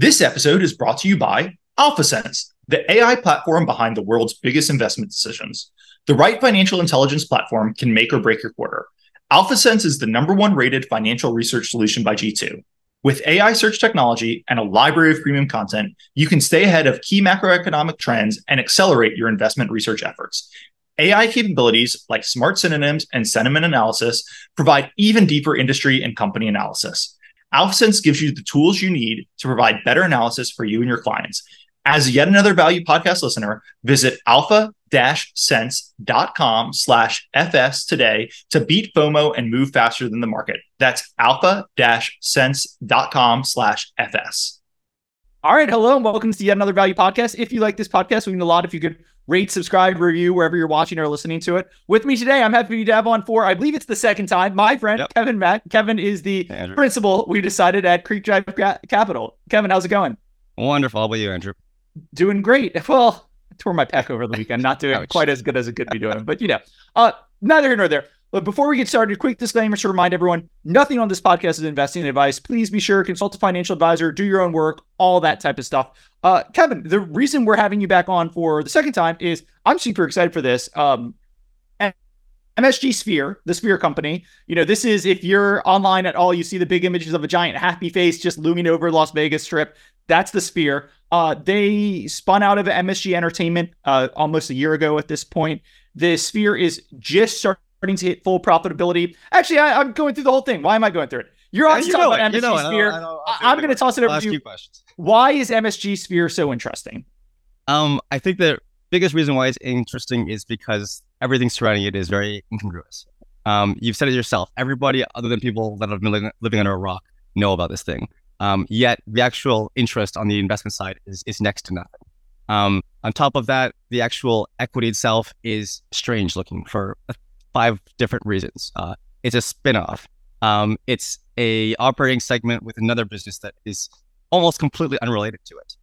This episode is brought to you by AlphaSense, the AI platform behind the world's biggest investment decisions. The right financial intelligence platform can make or break your quarter. AlphaSense is the #1 rated financial research solution by G2. With AI search technology and a library of premium content, you can stay ahead of key macroeconomic trends and accelerate your investment research efforts. AI capabilities like smart synonyms and sentiment analysis provide even deeper industry and company analysis. AlphaSense gives you the tools you need to provide better analysis for you and your clients. As yet another value podcast listener, visit alpha-sense.com/FS today to beat FOMO and move faster than the market. That's alpha-sense.com/FS. All right. Hello and welcome to yet another value podcast. If you like this podcast, we mean a lot if you could rate, subscribe, review, wherever you're watching or listening to it. With me today, I'm happy to have on for, I believe it's the second time, my friend, yep, Kevin Matt. Kevin is the Andrew principal, we decided, at Creek Drive Capital. Kevin, how's it going? Wonderful. How about you, Andrew? Doing great. Well, I tore my pec over the weekend. Not doing quite as good as it could be doing, but you know, neither here nor there. But before we get started, quick disclaimer to remind everyone, nothing on this podcast is investing advice. Please be sure, consult a financial advisor, do your own work, all that type of stuff. Kevin, the reason we're having you back on for the second time is I'm super excited for this. MSG Sphere, the Sphere company, you know, this is, if you're online at all, you see the big images of a giant happy face just looming over Las Vegas Strip. That's the Sphere. They spun out of MSG Entertainment almost a year ago at this point. The Sphere is just starting to hit full profitability. Actually, I'm going through the whole thing. Why am I going through it? You're on about MSG Sphere. I'm going to toss it over to you. Why is MSG Sphere so interesting? I think the biggest reason why it's interesting is because everything surrounding it is very incongruous. You've said it yourself. Everybody other than people that have been living under a rock know about this thing. Yet the actual interest on the investment side is next to nothing. On top of that, the actual equity itself is strange looking for 5 different reasons. It's a spinoff. It's a operating segment with another business that is almost completely unrelated to it.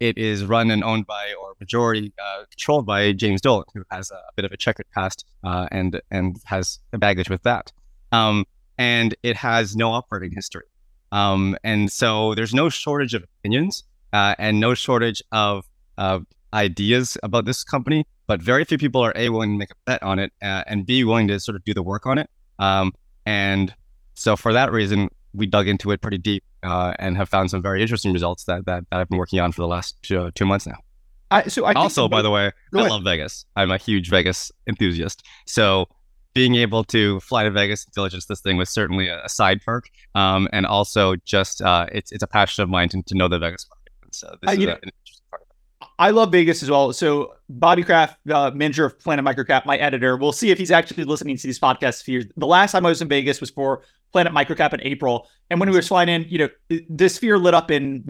It is run and owned by, or majority controlled by, James Dolan, who has a bit of a checkered past and has a baggage with that. And it has no operating history. And so there's no shortage of opinions and no shortage of ideas about this company, but very few people are A, willing to make a bet on it and B, willing to sort of do the work on it. And so for that reason, we dug into it pretty deep and have found some very interesting results that I've been working on for the last two months now. I love Vegas. I'm a huge Vegas enthusiast. So being able to fly to Vegas and diligence this thing was certainly a side perk. And also just it's a passion of mine to know the Vegas market. So this is an interesting part. I love Vegas as well. So Bobby Kraft, manager of Planet Microcap, my editor, we'll see if he's actually listening to these podcasts here. The last time I was in Vegas was for Planet Microcap in April. And when we were flying in, you know, the Sphere lit up in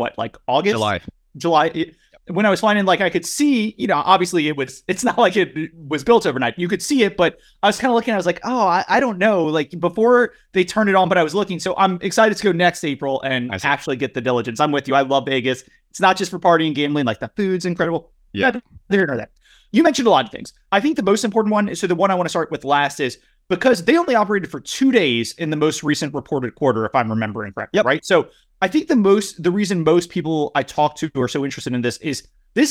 August? July. When I was flying in, I could see, you know, obviously it's not like it was built overnight. You could see it, but I was kind of looking, I was like, oh, I don't know. Before they turned it on, but I was looking. So I'm excited to go next April and actually get the diligence. I'm with you. I love Vegas. It's not just for partying, gambling, the food's incredible. Yeah. There and that. You mentioned a lot of things. I think the most important one, so the one I want to start with last is, because they only operated for 2 days in the most recent reported quarter, if I'm remembering correctly, right? So I think the reason most people I talk to who are so interested in this is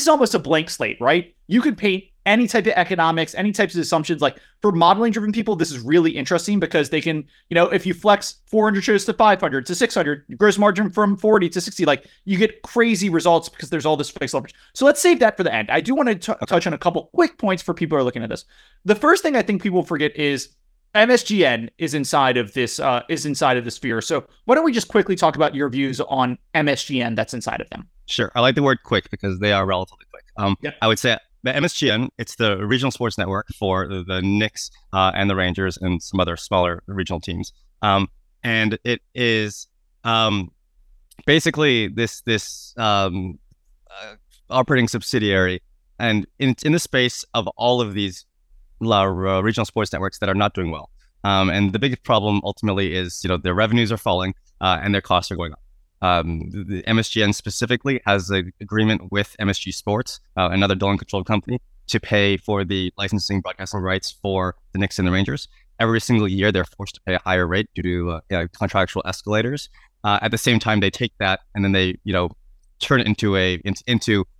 almost a blank slate, right? You could paint any type of economics, any types of assumptions. For modeling driven people, this is really interesting because they can, you know, if you flex 400 shows to 500 to 600, gross margin from 40 to 60, you get crazy results because there's all this fixed leverage. So let's save that for the end. I do want to touch on a couple quick points for people who are looking at this. The first thing I think people forget is MSGN is inside of this, Sphere. So why don't we just quickly talk about your views on MSGN that's inside of them? Sure. I like the word quick because they are relatively quick. I would say the MSGN, it's the regional sports network for the Knicks and the Rangers and some other smaller regional teams. And it is basically this operating subsidiary. And in the space of all of these regional sports networks that are not doing well, and the biggest problem ultimately is their revenues are falling and their costs are going up. The MSGN specifically has an agreement with MSG Sports, another Dolan-controlled company, to pay for the licensing broadcasting rights for the Knicks and the Rangers. Every single year, they're forced to pay a higher rate due to contractual escalators. At the same time, they take that and then they turn it into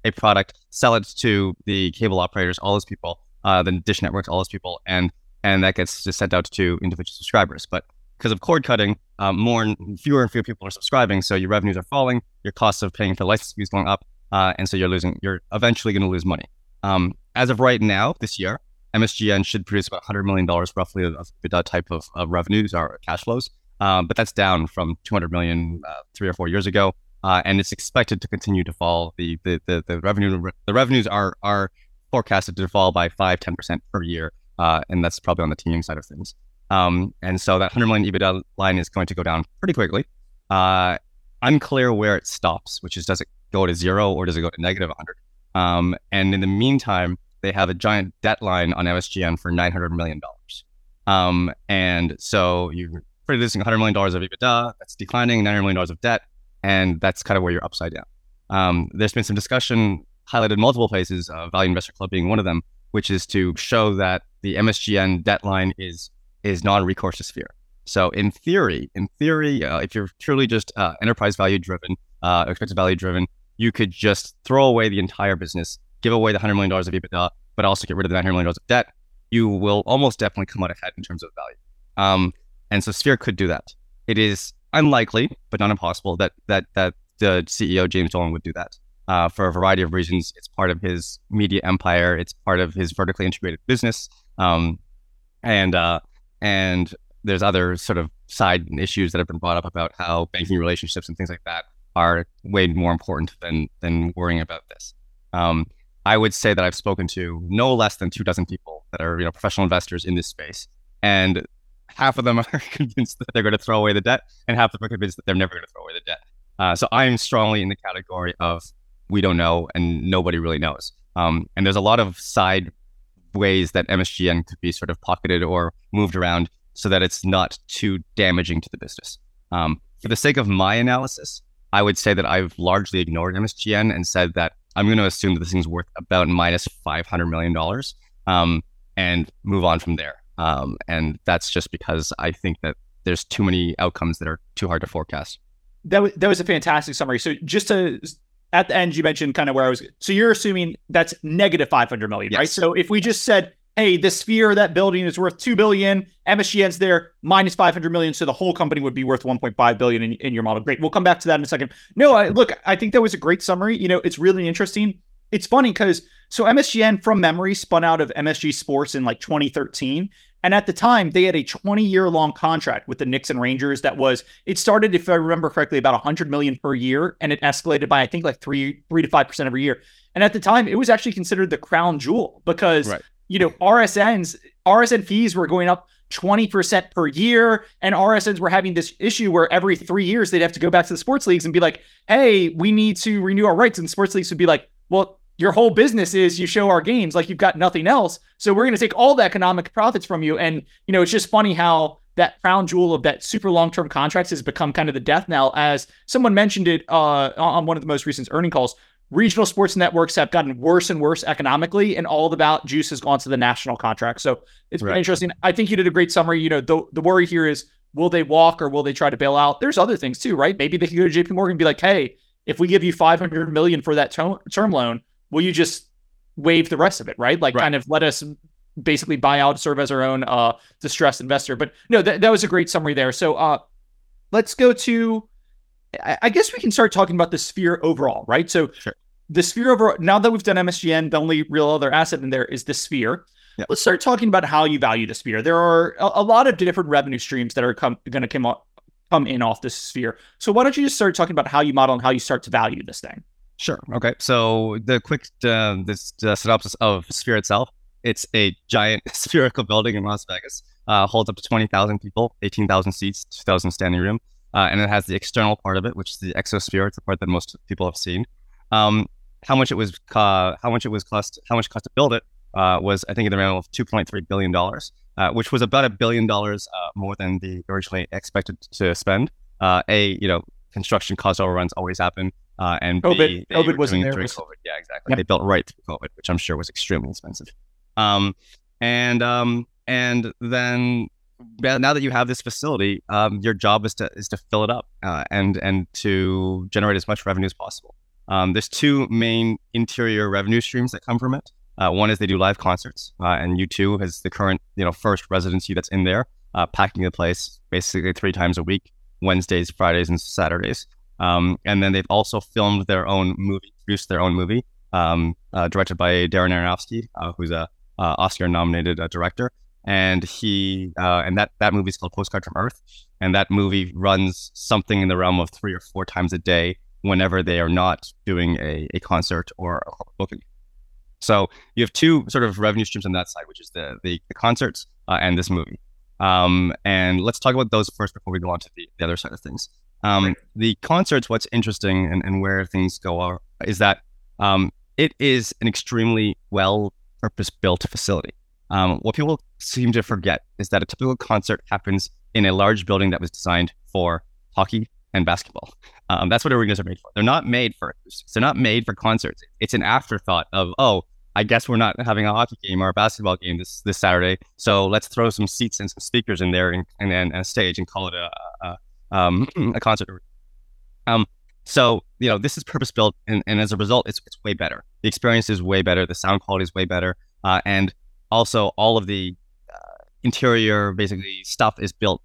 a product, sell it to the cable operators, all those people, the dish networks, all those people, and that gets just sent out to individual subscribers. But because of cord cutting, more and fewer people are subscribing, so your revenues are falling, your costs of paying for license fees going up, and so you're eventually going to lose money. As of right now, this year, MSGN should produce about $100 million roughly of that type of revenues or cash flows, but that's down from $200 million 3 or 4 years ago, and it's expected to continue to fall. The revenues are forecasted to fall by 5-10% per year, and that's probably on the teaming side of things. And so that 100 million EBITDA line is going to go down pretty quickly. Unclear where it stops, which is, does it go to zero or does it go to negative 100? And in the meantime, they have a giant debt line on MSGN for $900 million. And so you're producing $100 million of EBITDA, that's declining, $900 million of debt, and that's kind of where you're upside down. There's been some discussion highlighted multiple places, Value Investor Club being one of them, which is to show that the MSGN debt line is non-recourse to Sphere. So in theory, if you're truly just enterprise value driven, expected value driven, you could just throw away the entire business, give away the $100 million of EBITDA, but also get rid of the $900 million of debt. You will almost definitely come out ahead in terms of value. And so Sphere could do that. It is unlikely, but not impossible, that the CEO, James Dolan, would do that for a variety of reasons. It's part of his media empire. It's part of his vertically integrated business. And there's other sort of side issues that have been brought up about how banking relationships and things like that are way more important than worrying about this. I would say that I've spoken to no less than 24 people that are professional investors in this space, and half of them are convinced that they're going to throw away the debt, and half of them are convinced that they're never going to throw away the debt. So I am strongly in the category of we don't know and nobody really knows. And there's a lot of side ways that MSGN could be sort of pocketed or moved around so that it's not too damaging to the business. For the sake of my analysis, I would say that I've largely ignored MSGN and said that I'm going to assume that this thing's worth about minus $500 million and move on from there. And that's just because I think that there's too many outcomes that are too hard to forecast. That was a fantastic summary. So just to... At the end, you mentioned kind of where I was. So you're assuming that's negative $500 million, yes, right? So if we just said, hey, the Sphere, that building is worth $2 billion, MSGN's there, minus $500 million. So the whole company would be worth $1.5 billion in your model. Great. We'll come back to that in a second. No, I think that was a great summary. It's really interesting. It's funny because so MSGN from memory spun out of MSG Sports in like 2013. And at the time, they had a 20-year-long contract with the Knicks and Rangers that was, it started, if I remember correctly, about $100 million per year, and it escalated by, I think, like 3 to 5% every year. And at the time, it was actually considered the crown jewel because, right, RSN fees were going up 20% per year, and RSNs were having this issue where every 3 years, they'd have to go back to the sports leagues and be like, hey, we need to renew our rights. And sports leagues would be like, well, your whole business is you show our games, like you've got nothing else. So we're going to take all the economic profits from you. And, it's just funny how that crown jewel of that super long-term contracts has become kind of the death knell. As someone mentioned it on one of the most recent earning calls, regional sports networks have gotten worse and worse economically, and all the about juice has gone to the national contract. So it's been interesting. I think you did a great summary. The worry here is, will they walk or will they try to bail out? There's other things too, right? Maybe they can go to JP Morgan and be like, hey, if we give you $500 million for that term loan, will you just waive the rest of it, right? Like, kind of let us basically buy out, serve as our own distressed investor. But no, that was a great summary there. So let's go to, I guess we can start talking about the Sphere overall, right? So The Sphere overall, now that we've done MSGN, the only real other asset in there is the Sphere. Yep. Let's start talking about how you value the Sphere. There are a lot of different revenue streams that are going to come in off the Sphere. So why don't you just start talking about how you model and how you start to value this thing? Sure. Okay. So the quick synopsis of Sphere itself: it's a giant spherical building in Las Vegas, holds up to 20,000 people, 18,000 seats, 2,000 standing room, and it has the external part of it, which is the exosphere. It's the part that most people have seen. How much it cost to build it was, I think, in the realm of $2.3 billion, which was about $1 billion more than they originally expected to spend. Construction cost overruns always happen. And COVID wasn't there. COVID. Yeah, exactly. Yep. They built right through COVID, which I'm sure was extremely expensive. And then now that you have this facility, your job is to fill it up and to generate as much revenue as possible. There's two main interior revenue streams that come from it. One is they do live concerts, and U2 has the current, first residency that's in there, packing the place basically 3 times a week, Wednesdays, Fridays, and Saturdays. And then they've also filmed their own movie, produced their own movie, directed by Darren Aronofsky, who's a Oscar-nominated director. And that movie is called Postcard from Earth. And that movie runs something in the realm of 3 or 4 times a day whenever they are not doing a concert or a booking. So you have two sort of revenue streams on that side, which is the concerts and this movie. And let's talk about those first before we go on to the other side of things. The concerts, what's interesting and where things go are, is that it is an extremely well purpose-built facility. What people seem to forget is that a typical concert happens in a large building that was designed for hockey and basketball. That's what arenas are made for. They're not made for acoustics. They're not made for concerts. It's an afterthought of, oh, I guess we're not having a hockey game or a basketball game this Saturday, so let's throw some seats and some speakers in there and a stage and call it a concert. So, this is purpose-built, and as a result, it's way better. The experience is way better. The sound quality is way better. And also, all of the interior, basically, stuff is built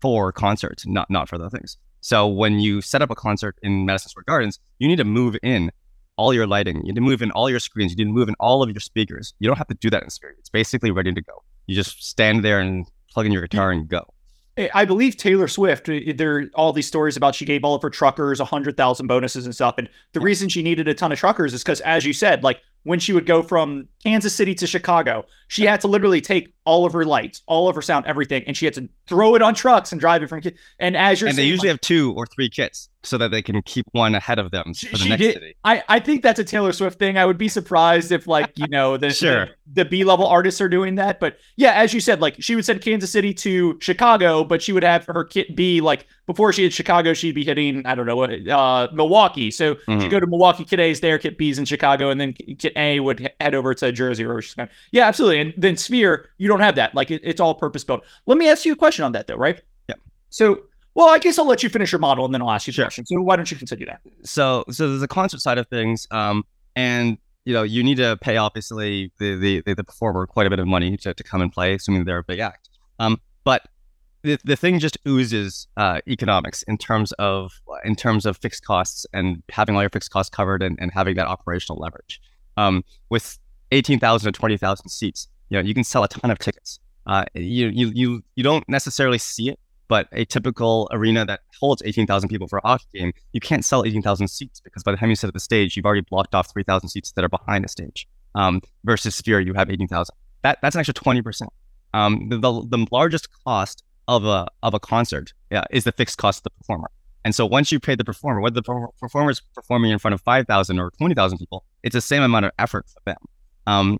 for concerts, not for other things. So when you set up a concert in Madison Square Gardens, you need to move in all your lighting. You need to move in all your screens. You need to move in all of your speakers. You don't have to do that in Sphere. It's basically ready to go. You just stand there and plug in your guitar and go. I believe Taylor Swift, there are all these stories about she gave all of her truckers 100,000 bonuses and stuff. And the reason she needed a ton of truckers is because, as you said, when she would go from Kansas City to Chicago, she had to literally take all of her lights, all of her sound, everything, and she had to throw it on trucks and drive it from. And as you're, and saying, they usually have 2 or 3 kits so that they can keep one ahead of them for the next city. I think that's a Taylor Swift thing. I would be surprised if the B-level artists are doing that. But yeah, as you said, she would send Kansas City to Chicago, but she would have her kit B before she hit Chicago, she'd be hitting, I don't know, Milwaukee. So she'd go to Milwaukee, Kit A's there, Kit B's in Chicago, and then Kit A would head over to Jersey. Or she's going. Yeah, absolutely. And then Sphere, you don't have that. It's all purpose-built. Let me ask you a question on that, though, right? Yeah. So, I guess I'll let you finish your model, and then I'll ask you a question. So why don't you continue that? So there's a concert side of things, and you need to pay, obviously, the performer quite a bit of money to come and play, assuming they're a big act. But the thing just oozes economics in terms of fixed costs and having all your fixed costs covered and having that operational leverage. With 18,000 or 20,000 seats, you can sell a ton of tickets. You don't necessarily see it, but a typical arena that holds 18,000 people for a hockey game, you can't sell 18,000 seats because by the time you set up the stage, you've already blocked off 3,000 seats that are behind the stage. Versus Sphere, you have 18,000. That's an extra 20%. The largest cost of a concert is the fixed cost of the performer. And so once you pay the performer, whether the performer is performing in front of 5,000 or 20,000 people, it's the same amount of effort for them.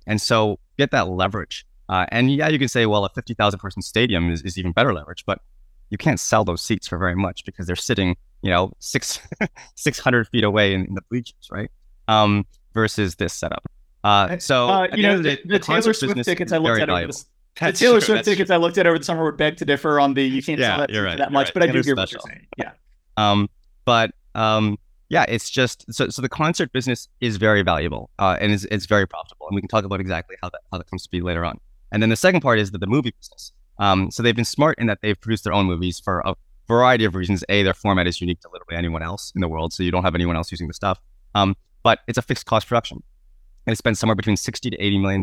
And so get that leverage. And yeah, you can say, well, a 50,000 person stadium is even better leverage, but you can't sell those seats for very much because they're sitting, 600 feet away in the bleachers, right? Versus this setup. The Taylor Swift tickets I looked at over this. The Taylor Swift tickets I looked at over the summer would beg to differ on the you can't sell that, right, that much, right. But I do hear what you're saying. Yeah. It's just so the concert business is very valuable and it's very profitable, and we can talk about exactly how that comes to be later on. And then the second part is the movie business. So they've been smart in that they've produced their own movies for a variety of reasons. A, their format is unique to literally anyone else in the world, so you don't have anyone else using the stuff. But it's a fixed cost production. They spend somewhere between $60 to $80 million.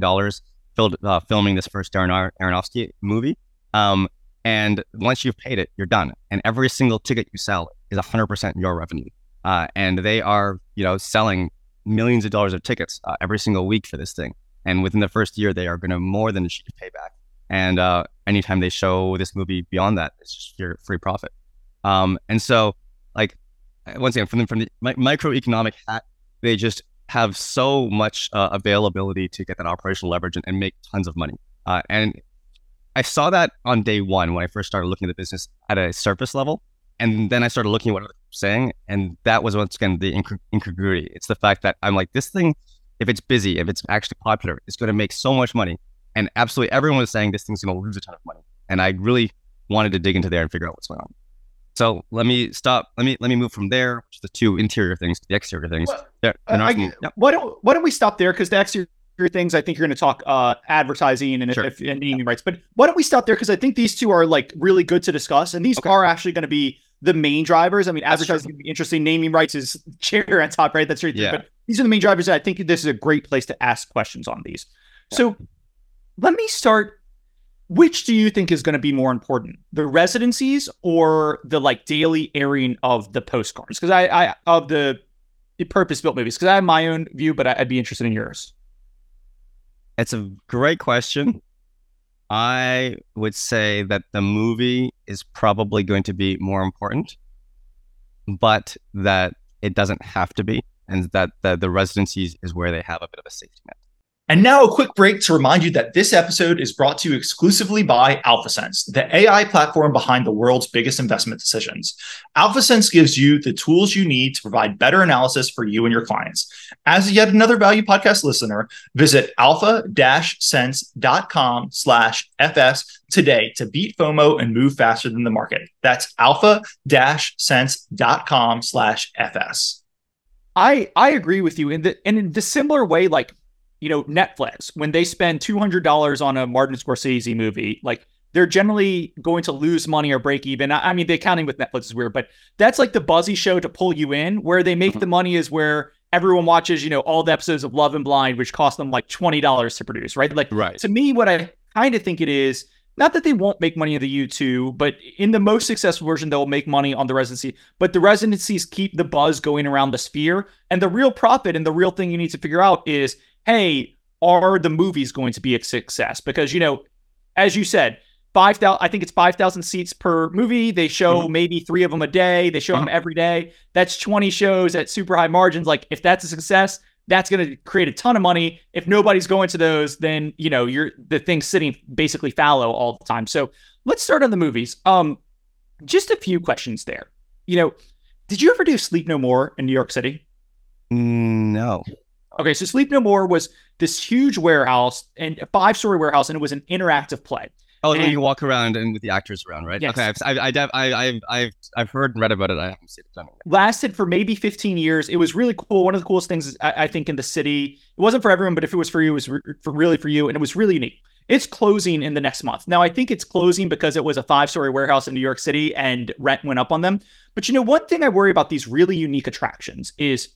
Filming this first Darren Aronofsky movie, and once you've paid it, you're done. And every single ticket you sell is 100% your revenue. And they are, selling millions of dollars of tickets every single week for this thing. And within the first year, they are going to more than achieve payback. And anytime they show this movie beyond that, it's just your free profit. And so, once again, from the microeconomic hat, they just have so much availability to get that operational leverage and make tons of money. And I saw that on day one when I first started looking at the business at a surface level. And then I started looking at what others were saying. And that was, once again, the incongruity. It's the fact that I'm like, this thing, if it's busy, if it's actually popular, it's going to make so much money. And absolutely everyone was saying this thing's going to lose a ton of money. And I really wanted to dig into there and figure out what's going on. So let me move from there, which is the two interior things, to the exterior things. Why don't we stop there? Because the exterior things, I think you're going to talk advertising and, sure, and naming rights. But why don't we stop there? Because I think these two are like really good to discuss, and these are actually going to be the main drivers. I mean, advertising is going to be interesting. Naming rights is chair on top, right? That's your thing. But these are the main drivers. I think this is a great place to ask questions on these. So let me start. Which do you think is going to be more important, the residencies or the like daily airing of the postcards? Because I of the purpose-built movies, because I have my own view, but I'd be interested in yours. It's a great question. I would say that the movie is probably going to be more important, but that it doesn't have to be, and that the residencies is where they have a bit of a safety net. And now a quick break to remind you that this episode is brought to you exclusively by AlphaSense, the AI platform behind the world's biggest investment decisions. AlphaSense gives you the tools you need to provide better analysis for you and your clients. As yet another value podcast listener, visit alpha-sense.com/FS today to beat FOMO and move faster than the market. That's alpha-sense.com/FS. I agree with you. In the similar way, like, you know, Netflix, when they spend $200 on a Martin Scorsese movie, like they're generally going to lose money or break even. I mean, the accounting with Netflix is weird, but that's like the buzzy show to pull you in. Where they make the money is where everyone watches, you know, all the episodes of Love and Blind, which cost them like $20 to produce, right? Like, right. To me, what I kind of think it is, not that they won't make money on the U2, but in the most successful version, they'll make money on the residency. But the residencies keep the buzz going around the sphere. And the real profit and the real thing you need to figure out is, hey, are the movies going to be a success? Because, you know, as you said, 5,000, I think it's 5,000 seats per movie. They show maybe 3 of them a day. They show them every day. That's 20 shows at super high margins. Like, if that's a success, that's going to create a ton of money. If nobody's going to those, then, you know, the thing's sitting basically fallow all the time. So let's start on the movies. Just a few questions there. You know, did you ever do Sleep No More in New York City? No. Okay, so Sleep No More was this huge warehouse, and a 5-story warehouse, and it was an interactive play. Oh, and you can walk around and with the actors around, right? Yes. Okay, I've heard and read about it. I haven't seen it done. Lasted for maybe 15 years. It was really cool. One of the coolest things, I think, in the city. It wasn't for everyone, but if it was for you, it was really for you, and it was really neat. It's closing in the next month. Now, I think it's closing because it was a 5-story warehouse in New York City, and rent went up on them. But, you know, one thing I worry about these really unique attractions is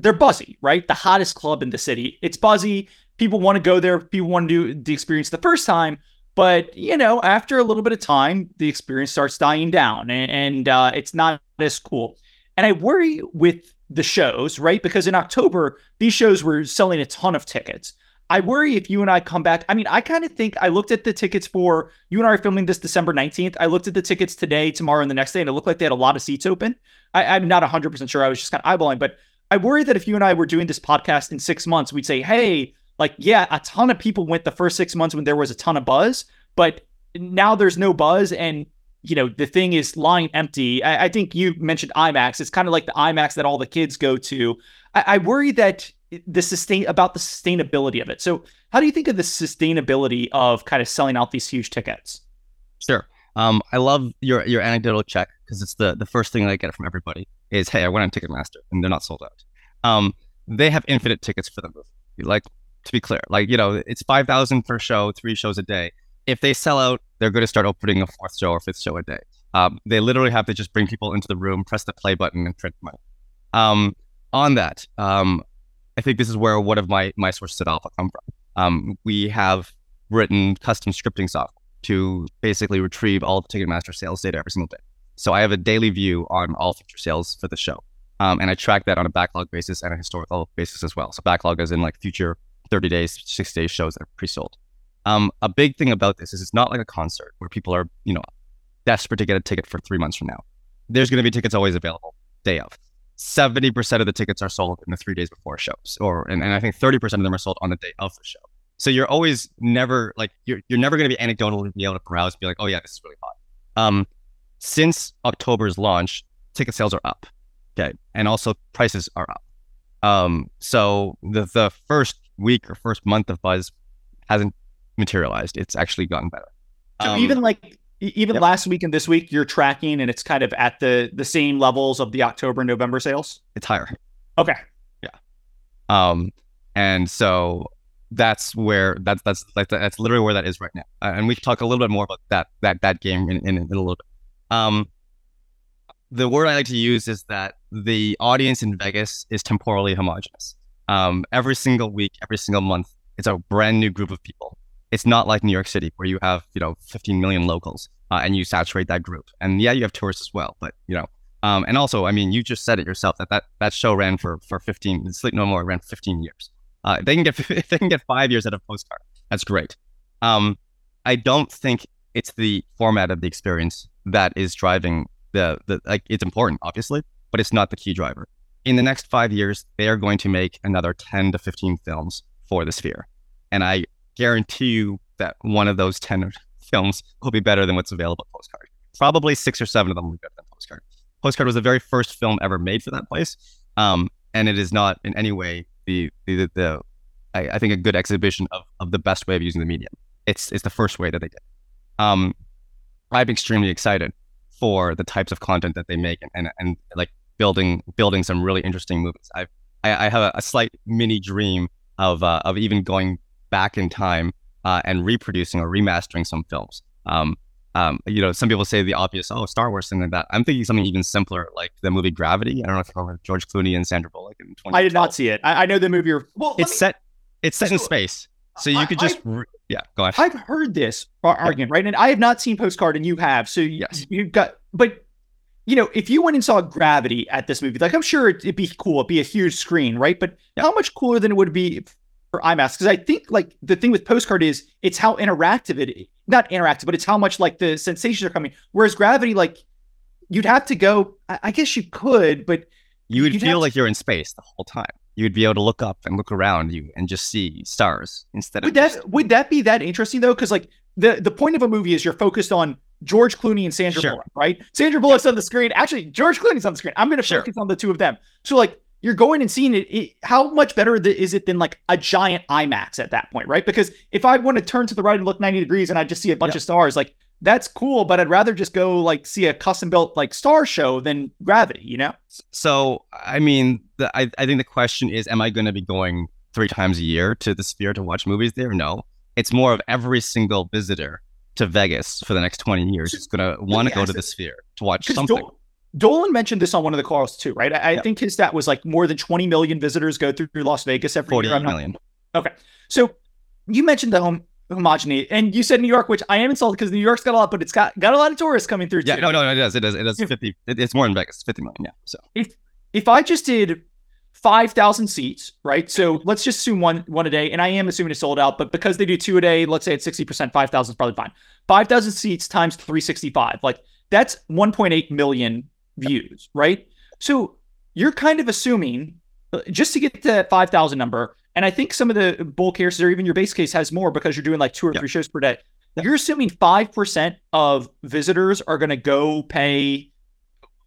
they're buzzy, right? The hottest club in the city. It's buzzy. People want to go there. People want to do the experience the first time. But, you know, after a little bit of time, the experience starts dying down, and it's not as cool. And I worry with the shows, right? Because in October, these shows were selling a ton of tickets. I worry if you and I come back. I mean, I kind of think I looked at the tickets for, you and I are filming this December 19th. I looked at the tickets today, tomorrow, and the next day, and it looked like they had a lot of seats open. I'm not 100% sure. I was just kind of eyeballing, but I worry that if you and I were doing this podcast in 6 months, we'd say, hey, like, yeah, a ton of people went the first 6 months when there was a ton of buzz, but now there's no buzz. And, you know, the thing is lying empty. I think you mentioned IMAX. It's kind of like the IMAX that all the kids go to. I worry that about the sustainability of it. So how do you think of the sustainability of kind of selling out these huge tickets? Sure. I love your anecdotal check, because it's the first thing that I get from everybody is, hey, I went on Ticketmaster and they're not sold out. They have infinite tickets for the movie. Like, to be clear, like, you know, it's 5,000 per show, 3 shows a day. If they sell out, they're going to start opening a 4th show or 5th show a day. They literally have to just bring people into the room, press the play button, and print money. On that, I think this is where one of my sources at Alpha come from. We have written custom scripting software to basically retrieve all the Ticketmaster sales data every single day. So I have a daily view on all future sales for the show. And I track that on a backlog basis and a historical basis as well. So backlog is in like future 30 days, 60 days shows that are pre-sold. A big thing about this is it's not like a concert where people are, you know, desperate to get a ticket for 3 months from now. There's going to be tickets always available day of. 70% of the tickets are sold in the 3 days before shows, and I think 30% of them are sold on the day of the show. So you're always never like you're never going to be anecdotally be able to browse and be like, oh yeah, this is really hot. Since October's launch, ticket sales are up, okay, and also prices are up. So the first week or first month of buzz hasn't materialized. It's actually gotten better. So even like Even last week and this week, you're tracking and it's kind of at the same levels of the October and November sales? It's higher. Okay. Yeah. And so that's where that's like that's literally where that is right now. And we can talk a little bit more about that game in a little bit. The word I like to use is that the audience in Vegas is temporally homogenous. Every single week, every single month, it's a brand new group of people. It's not like New York City where you have, 15 million locals and you saturate that group. And yeah, you have tourists as well, but and also, you just said it yourself that show ran for 15, Sleep No More ran for 15 years. If they can get 5 years out of Postcard, that's great. I don't think it's the format of the experience that is driving it's important, obviously, but it's not the key driver. In the next 5 years, they are going to make another 10 to 15 films for the Sphere. And I guarantee you that one of those 10 films will be better than what's available at Postcard. Probably 6 or 7 of them will be better than Postcard. Postcard was the very first film ever made for that place, and it is not in any way I think a good exhibition of the best way of using the medium. It's the first way that they did. I'm extremely excited for the types of content that they make and like building some really interesting movies. I have a slight mini dream of even going back in time and reproducing or remastering some films. Some people say the obvious, Star Wars, something like that. I'm thinking something even simpler, like the movie Gravity. I don't know if you remember George Clooney and Sandra Bullock in 2012. I did not see it. I know the movie. It's set in space, so you could just go on. I've heard this argument, right? And I have not seen Postcard, and you have. So you've got, but if you went and saw Gravity at this movie, like I'm sure it'd be cool. It'd be a huge screen, right? But how much cooler than it would be for IMAX? Because I think like the thing with Postcard is it's how interactive it is. Not interactive, but it's how much like the sensations are coming. Whereas Gravity, like you'd have to go, I guess you could, but you would feel like you're in space the whole time. You would be able to look up and look around you and just see stars instead of would that be that interesting though? Because like the point of a movie is you're focused on George Clooney and Sandra Bullock, right? Sandra Bullock's on the screen. Actually, George Clooney's on the screen. I'm going to focus on the two of them. So like you're going and seeing it. How much better is it than like a giant IMAX at that point, right? Because if I want to turn to the right and look 90 degrees and I just see a bunch of stars, like that's cool, but I'd rather just go like see a custom built like star show than Gravity, So, I think the question is, am I going to be going 3 times a year to the Sphere to watch movies there? No, it's more of every single visitor to Vegas for the next 20 years is going to want to go to the Sphere to watch something. Dolan mentioned this on one of the calls too, right? I think his stat was like more than 20 million visitors go through Las Vegas every year. 48 million. Okay. So you mentioned the homogeneity and you said New York, which I am insulted because New York's got a lot, but it's got a lot of tourists coming through too. No, it does. It's more in Vegas, 50 million. Yeah. So if I just did 5,000 seats, right? So let's just assume one a day, and I am assuming it's sold out, but because they do 2 a day, let's say it's 60%, 5,000 is probably fine. 5,000 seats times 365, like that's 1.8 million views, right? So you're kind of assuming just to get to 5,000 number, and I think some of the bull cases or even your base case has more because you're doing like 2 or 3 shows per day. You're assuming 5% of visitors are going to go pay.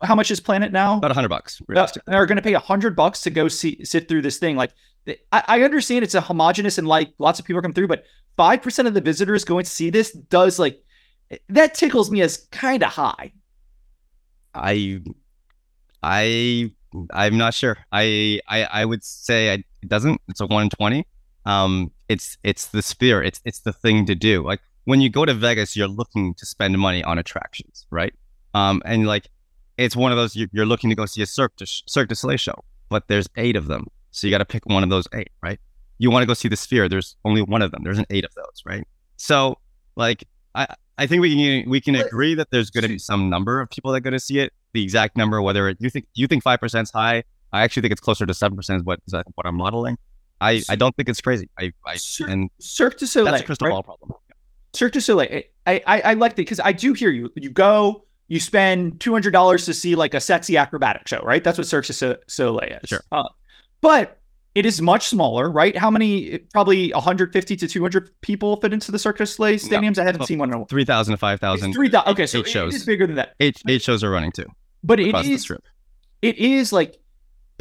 How much is Planet now? About $100. Are going to pay $100 to go sit through this thing. Like I understand it's a homogenous and like lots of people come through, but 5% of the visitors going to see this does like that tickles me as kind of high. I'm not sure. I would say it doesn't. It's a 1 in 20. It's the Sphere. It's the thing to do. Like when you go to Vegas, you're looking to spend money on attractions, right? And like it's one of those you're looking to go see a Cirque du Soleil show, but there's 8 of them, so you got to pick one of those 8, right? You want to go see the Sphere. There's only one of them. There's an 8 of those, right? So like I think we can agree that there's going to be some number of people that are going to see it. The exact number, whether you think 5% is high, I actually think it's closer to 7% is what I'm modeling. I don't think it's crazy. Cirque du Soleil, that's a crystal ball problem. Yeah. Cirque du Soleil, I like that because I do hear you. You go, you spend $200 to see like a sexy acrobatic show, right? That's what Cirque du Soleil is. Sure, but it is much smaller, right? How many? Probably 150 to 200 people fit into the Cirque du Soleil stadiums. No, I haven't seen one in a while. 3,000 to 5,000. 3,000. Okay, so it is bigger than that. Eight shows are running too. But it is like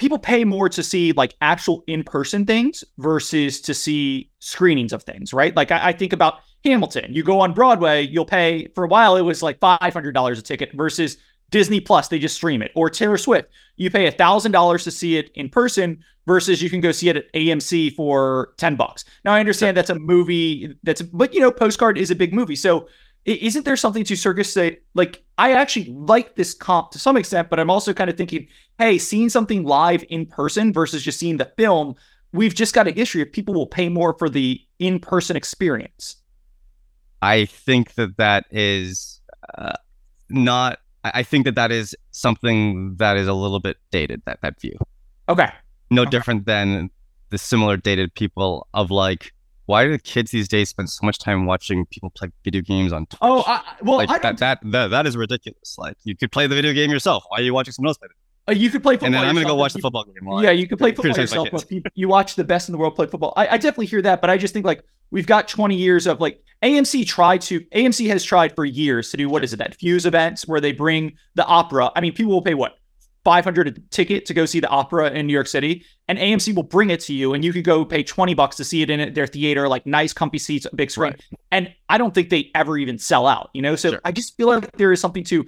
people pay more to see like actual in-person things versus to see screenings of things, right? Like I think about Hamilton. You go on Broadway, you'll pay, for a while it was like $500 a ticket versus Disney Plus, they just stream it. Or Taylor Swift, you pay $1,000 to see it in person versus you can go see it at AMC for $10. Now I understand that's a movie, but you know, Postcard is a big movie. So isn't there something to circus say, like, I actually like this comp to some extent, but I'm also kind of thinking, hey, seeing something live in person versus just seeing the film, we've just got a history of people will pay more for the in-person experience. I think that is not... I think that is something that is a little bit dated, that view. Okay. No, different than the similar dated people of like, why do the kids these days spend so much time watching people play video games on Twitch? Oh, that is ridiculous. Like, you could play the video game yourself. Why are you watching someone else play it? You could play football. And then I'm going to go watch the football game. Yeah, you could play football yourself. You watch the best in the world play football. I definitely hear that, but I just think like we've got 20 years of like AMC has tried for years to do, what is it, that Fuse events where they bring the opera. I mean, people will pay what, $500 a ticket to go see the opera in New York City, and AMC will bring it to you, and you could go pay $20 to see it in their theater, like nice comfy seats, big screen. Right. And I don't think they ever even sell out, you know? So sure. I just feel like there is something to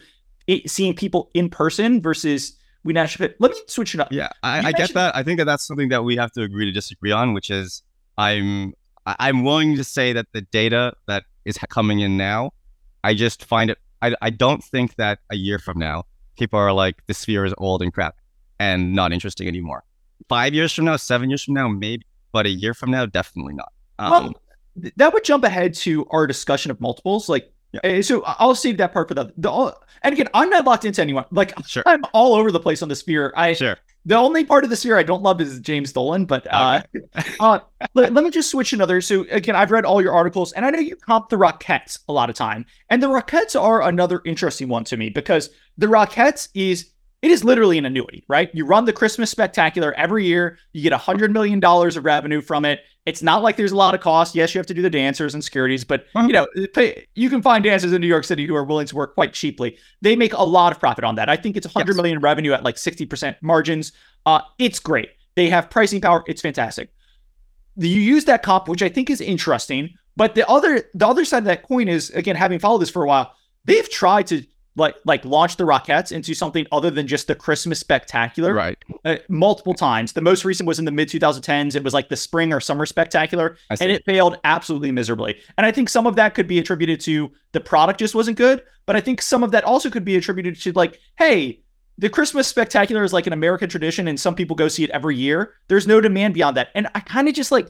it, seeing people in person versus... We now should. Let me switch it up. Yeah, I get that. I think that's something that we have to agree to disagree on, which is I'm willing to say that the data that is coming in now, I just find it. I don't think that a year from now people are like, the sphere is old and crap and not interesting anymore. 5 years from now, 7 years from now, maybe, but a year from now, definitely not. Well, that would jump ahead to our discussion of multiples, like. Yeah. So I'll save that part for the and again, I'm not locked into anyone. Like, sure. I'm all over the place on the sphere. The only part of the sphere I don't love is James Dolan, but let me just switch another. So again, I've read all your articles, and I know you comp the Rockettes a lot of time, and the Rockettes are another interesting one to me because the Rockettes is literally an annuity, right? You run the Christmas Spectacular every year, you get $100 million of revenue from it. It's not like there's a lot of cost. Yes, you have to do the dancers and securities, but you know, you can find dancers in New York City who are willing to work quite cheaply. They make a lot of profit on that. I think it's $100 million revenue at like 60% margins. It's great. They have pricing power. It's fantastic. You use that comp, which I think is interesting. But the other side of that coin is, again, having followed this for a while, they've tried to like launch the Rockettes into something other than just the Christmas Spectacular, right? Multiple times. The most recent was in the mid 2010s. It was like the Spring or Summer Spectacular, and it failed absolutely miserably. And I think some of that could be attributed to the product just wasn't good, but I think some of that also could be attributed to like, hey, the Christmas Spectacular is like an American tradition, and some people go see it every year. There's no demand beyond that. And I kind of just like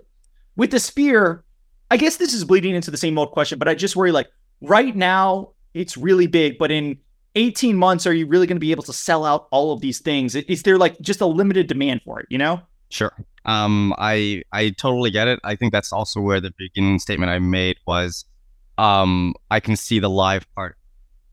with the sphere, I guess this is bleeding into the same old question, but I just worry like right now. It's really big, but in 18 months, are you really going to be able to sell out all of these things? Is there like just a limited demand for it, you know? Sure. I totally get it. I think that's also where the beginning statement I made was, I can see the live part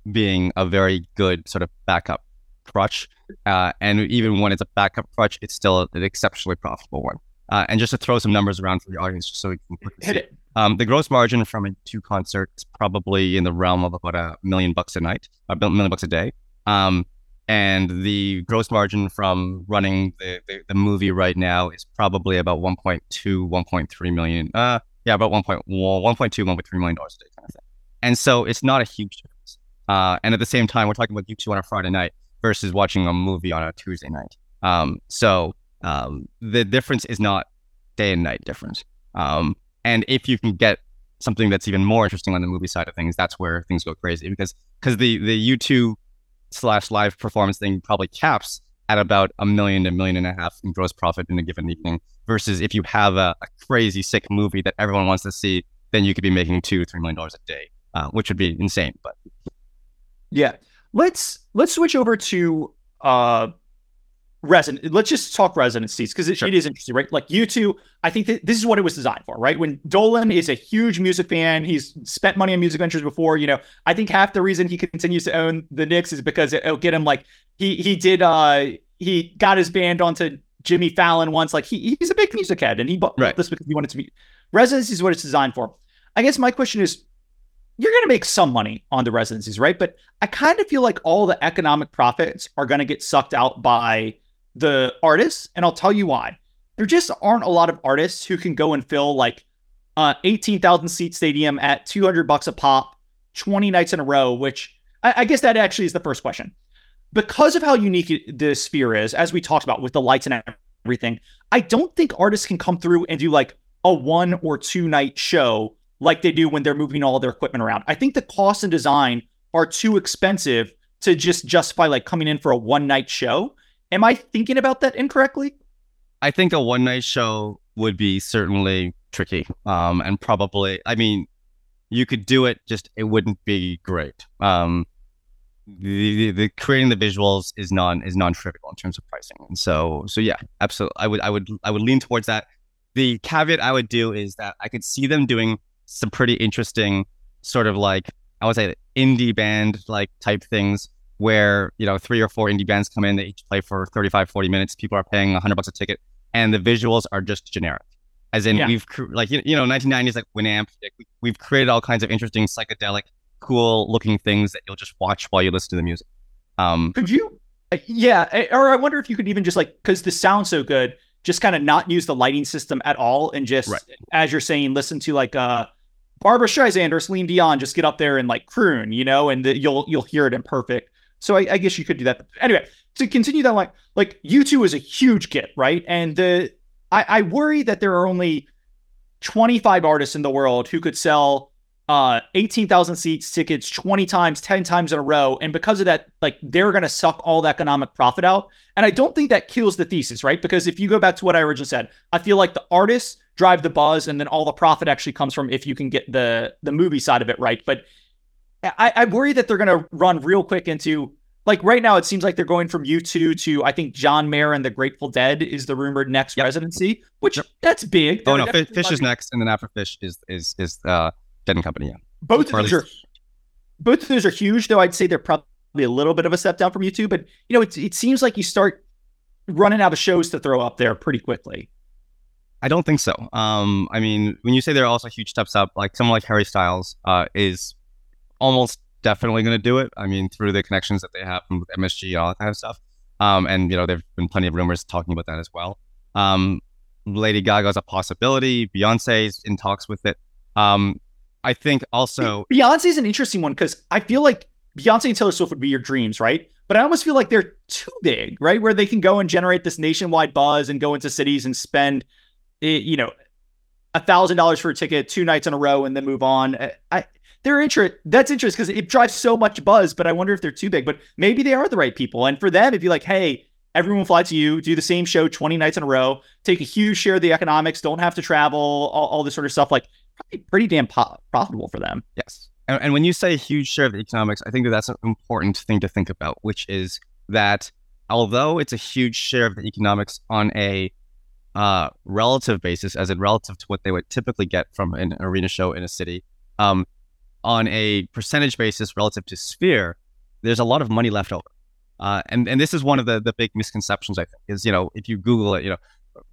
being a very good sort of backup crutch. And even when it's a backup crutch, it's still an exceptionally profitable one. And just to throw some numbers around for the audience, just so we can quickly hit it. The gross margin from a U2 concert is probably in the realm of about $1 million a night, $1 million a day. And the gross margin from running the movie right now is probably about $1.2, $1.3 million. About $1.2, $1.3 million a day kind of thing. And so it's not a huge difference. And at the same time, we're talking about U2 on a Friday night versus watching a movie on a Tuesday night. The difference is not day and night difference. And if you can get something that's even more interesting on the movie side of things, that's where things go crazy because the U2 / live performance thing probably caps at about $1 million to $1.5 million in gross profit in a given evening. Versus if you have a crazy sick movie that everyone wants to see, then you could be making $2, $3 million a day, which would be insane. But yeah, let's switch over to resident. Let's just talk residencies because it is interesting, right? Like U2, I think that this is what it was designed for, right? When Dolan is a huge music fan, he's spent money on music ventures before. You know, I think half the reason he continues to own the Knicks is because it'll get him like he got his band onto Jimmy Fallon once. Like he's a big music head, and he bought this because he wanted to be. Residency is what it's designed for. I guess my question is, you're going to make some money on the residencies, right? But I kind of feel like all the economic profits are going to get sucked out by the artists, and I'll tell you why. There just aren't a lot of artists who can go and fill like 18,000-seat stadium at $200 a pop, 20 nights in a row, which I guess that actually is the first question. Because of how unique the Sphere is, as we talked about with the lights and everything, I don't think artists can come through and do like a 1 or 2 night show like they do when they're moving all their equipment around. I think the cost and design are too expensive to just justify like coming in for a 1 night show. Am I thinking about that incorrectly? I think a 1 night show would be certainly tricky. And probably, I mean, you could do it, just it wouldn't be great. The creating the visuals is non-trivial in terms of pricing. And so yeah, absolutely. I would lean towards that. The caveat I would do is that I could see them doing some pretty interesting sort of like, I would say indie band like type things where, you know, 3 or 4 indie bands come in, they each play for 35, 40 minutes. People are paying $100 a ticket and the visuals are just generic. As in, yeah. We've like, you know, 1990s, like Winamp, we've created all kinds of interesting psychedelic, cool looking things that you'll just watch while you listen to the music. Could you? Yeah. Or I wonder if you could even just like, because the sound's so good, just kind of not use the lighting system at all. And just, right. As you're saying, listen to like Barbara Streisand or Celine Dion, just get up there and like croon, you know, and you'll hear it in perfect. So I guess you could do that. But anyway, to continue that, like U2 is a huge get, right? And I worry that there are only 25 artists in the world who could sell 18,000 seats tickets 20 times, 10 times in a row. And because of that, like they're going to suck all the economic profit out. And I don't think that kills the thesis, right? Because if you go back to what I originally said, I feel like the artists drive the buzz and then all the profit actually comes from if you can get the movie side of it right. But I worry that they're going to run real quick into, like right now, it seems like they're going from U2 to, I think, John Mayer and the Grateful Dead is the rumored next residency, which that's big. Oh, no, Fish is next. And then after Fish is Dead and Company. Yeah. Both of those are huge, though I'd say they're probably a little bit of a step down from U2. But, you know, it seems like you start running out of shows to throw up there pretty quickly. I don't think so. I mean, when you say they're also huge steps up, like someone like Harry Styles is almost definitely going to do it. I mean, through the connections that they have with MSG and all that kind of stuff. And, you know, there've been plenty of rumors talking about that as well. Lady Gaga's a possibility. Beyonce's in talks with it. I think also Beyonce's an interesting one because I feel like Beyonce and Taylor Swift would be your dreams, right? But I almost feel like they're too big, right? Where they can go and generate this nationwide buzz and go into cities and spend, you know, $1,000 for a ticket 2 nights in a row and then move on. That's interest because it drives so much buzz, but I wonder if they're too big. But maybe they are the right people. And for them, it'd be like, hey, everyone fly to you, do the same show 20 nights in a row, take a huge share of the economics, don't have to travel, all this sort of stuff. Like, pretty damn profitable for them. Yes. And when you say huge share of the economics, I think that that's an important thing to think about, which is that although it's a huge share of the economics on a relative basis, as in relative to what they would typically get from an arena show in a city, on a percentage basis relative to Sphere, there's a lot of money left over. And this is one of the big misconceptions, I think, is, you know, if you Google it, you know,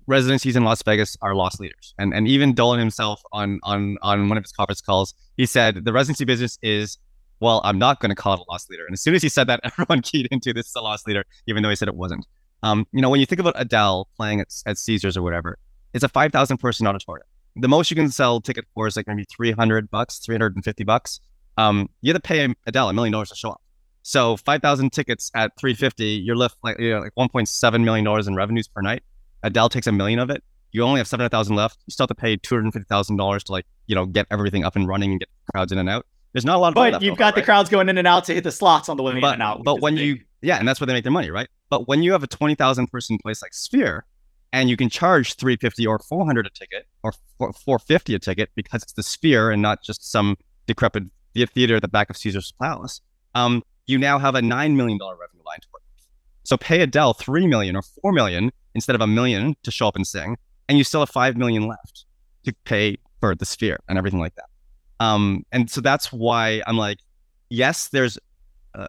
residencies in Las Vegas are loss leaders. And even Dolan himself on one of his conference calls, he said, the residency business is, well, I'm not going to call it a loss leader. And as soon as he said that, everyone keyed into this is a loss leader, even though he said it wasn't. You know, when you think about Adele playing at Caesars or whatever, it's a 5,000 person auditorium. The most you can sell ticket for is like maybe $300, $350. You have to pay Adele $1 million to show up. So 5,000 tickets at 350, you're left like, you know, like $1.7 million in revenues per night. Adele takes $1 million of it. You only have 700,000 left. You still have to pay $250,000 to, like, you know, get everything up and running and get crowds in and out. There's not a lot of money left. But you've got the crowds going in and out to hit the slots on the way in and out. But when you, yeah, and that's where they make their money, right? But when you have a 20,000 person place like Sphere, and you can charge $350 or $400 a ticket or $450 a ticket because it's the Sphere and not just some decrepit theater at the back of Caesar's Palace. You now have a $9 million revenue line to work with. So pay Adele $3 million or $4 million. Instead of $1 million to show up and sing, and you still have $5 million left to pay for the Sphere and everything like that. And so that's why I'm like, yes, there's,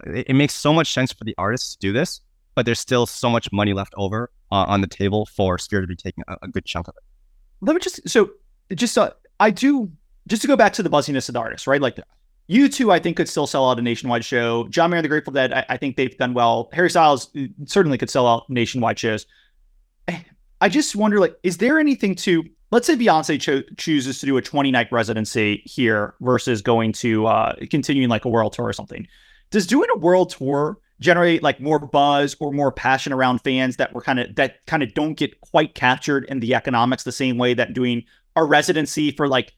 it makes so much sense for the artists to do this, but there's still so much money left over on the table for Sphere to be taking a good chunk of it. Let me just, I do, just to go back to the buzziness of the artists, right? Like U2, I think, could still sell out a nationwide show. John Mayer and the Grateful Dead, I think they've done well. Harry Styles certainly could sell out nationwide shows. I just wonder, like, is there anything to, let's say Beyonce chooses to do a 20-night residency here versus going to continuing like a world tour or something. Does doing a world tour generate like more buzz or more passion around fans that were kind of don't get quite captured in the economics the same way that doing a residency for like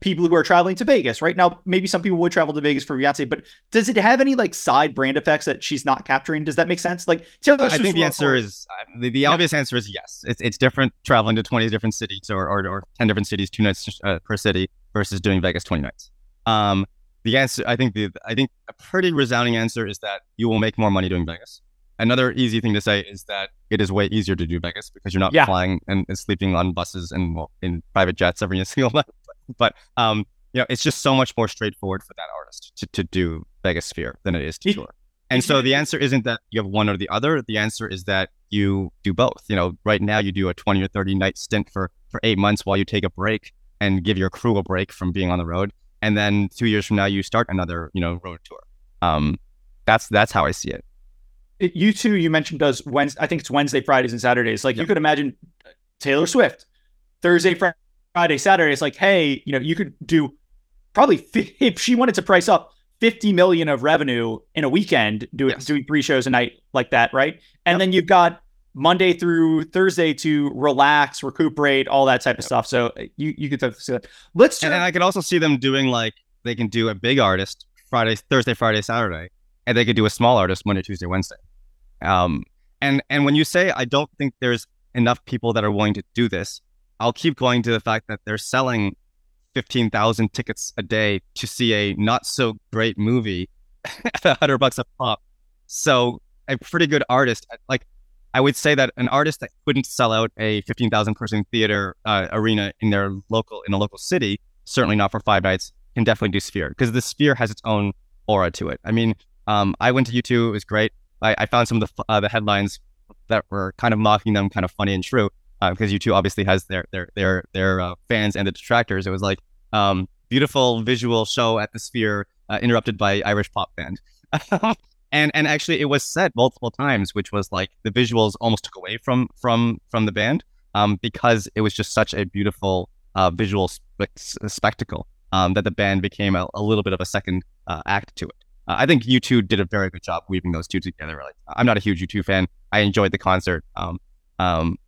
people who are traveling to Vegas right now? Maybe some people would travel to Vegas for Beyonce, but does it have any like side brand effects that she's not capturing? Does that make sense? Like, I think the answer is the obvious answer is yes. It's different traveling to 20 different cities or 10 different cities, 2 nights per city versus doing Vegas 20 nights. The answer, I think a pretty resounding answer is that you will make more money doing Vegas. Another easy thing to say is that it is way easier to do Vegas because you're not flying and sleeping on buses and in private jets every single night. But you know, it's just so much more straightforward for that artist to do Vegas Sphere than it is to tour. And so the answer isn't that you have one or the other. The answer is that you do both. You know, right now you do a 20 or 30 night stint for 8 months while you take a break and give your crew a break from being on the road. And then 2 years from now, you start another, you know, road tour. That's how I see it. U2, you mentioned, does Wednesday. I think it's Wednesday, Fridays, and Saturdays. Like you could imagine Taylor Swift, Thursday, Friday, Saturday. It's like, hey, you know, you could do probably if she wanted to price up $50 million of revenue in a weekend, doing 3 shows a night like that, right? And then you've got Monday through Thursday to relax, recuperate, all that type of stuff. So you could see that. And I could also see them doing like they can do a big artist Friday, Thursday, Friday, Saturday. And they could do a small artist Monday, Tuesday, Wednesday. And when you say, I don't think there's enough people that are willing to do this, I'll keep going to the fact that they're selling 15,000 tickets a day to see a not so great movie at $100 a pop. So a pretty good artist, like I would say that an artist that couldn't sell out a 15,000 person theater arena in their local, in a local city, certainly not for 5 nights, can definitely do Sphere because the Sphere has its own aura to it. I mean, I went to U2. It was great. I found some of the headlines that were kind of mocking them, kind of funny and true, because U2 obviously has their fans and the detractors. It was like beautiful visual show at the Sphere interrupted by Irish pop band, and actually it was said multiple times, which was like the visuals almost took away from the band because it was just such a beautiful visual spectacle that the band became a little bit of a second act to it. I think U2 did a very good job weaving those two together. Like, I'm not a huge U2 fan. I enjoyed the concert, and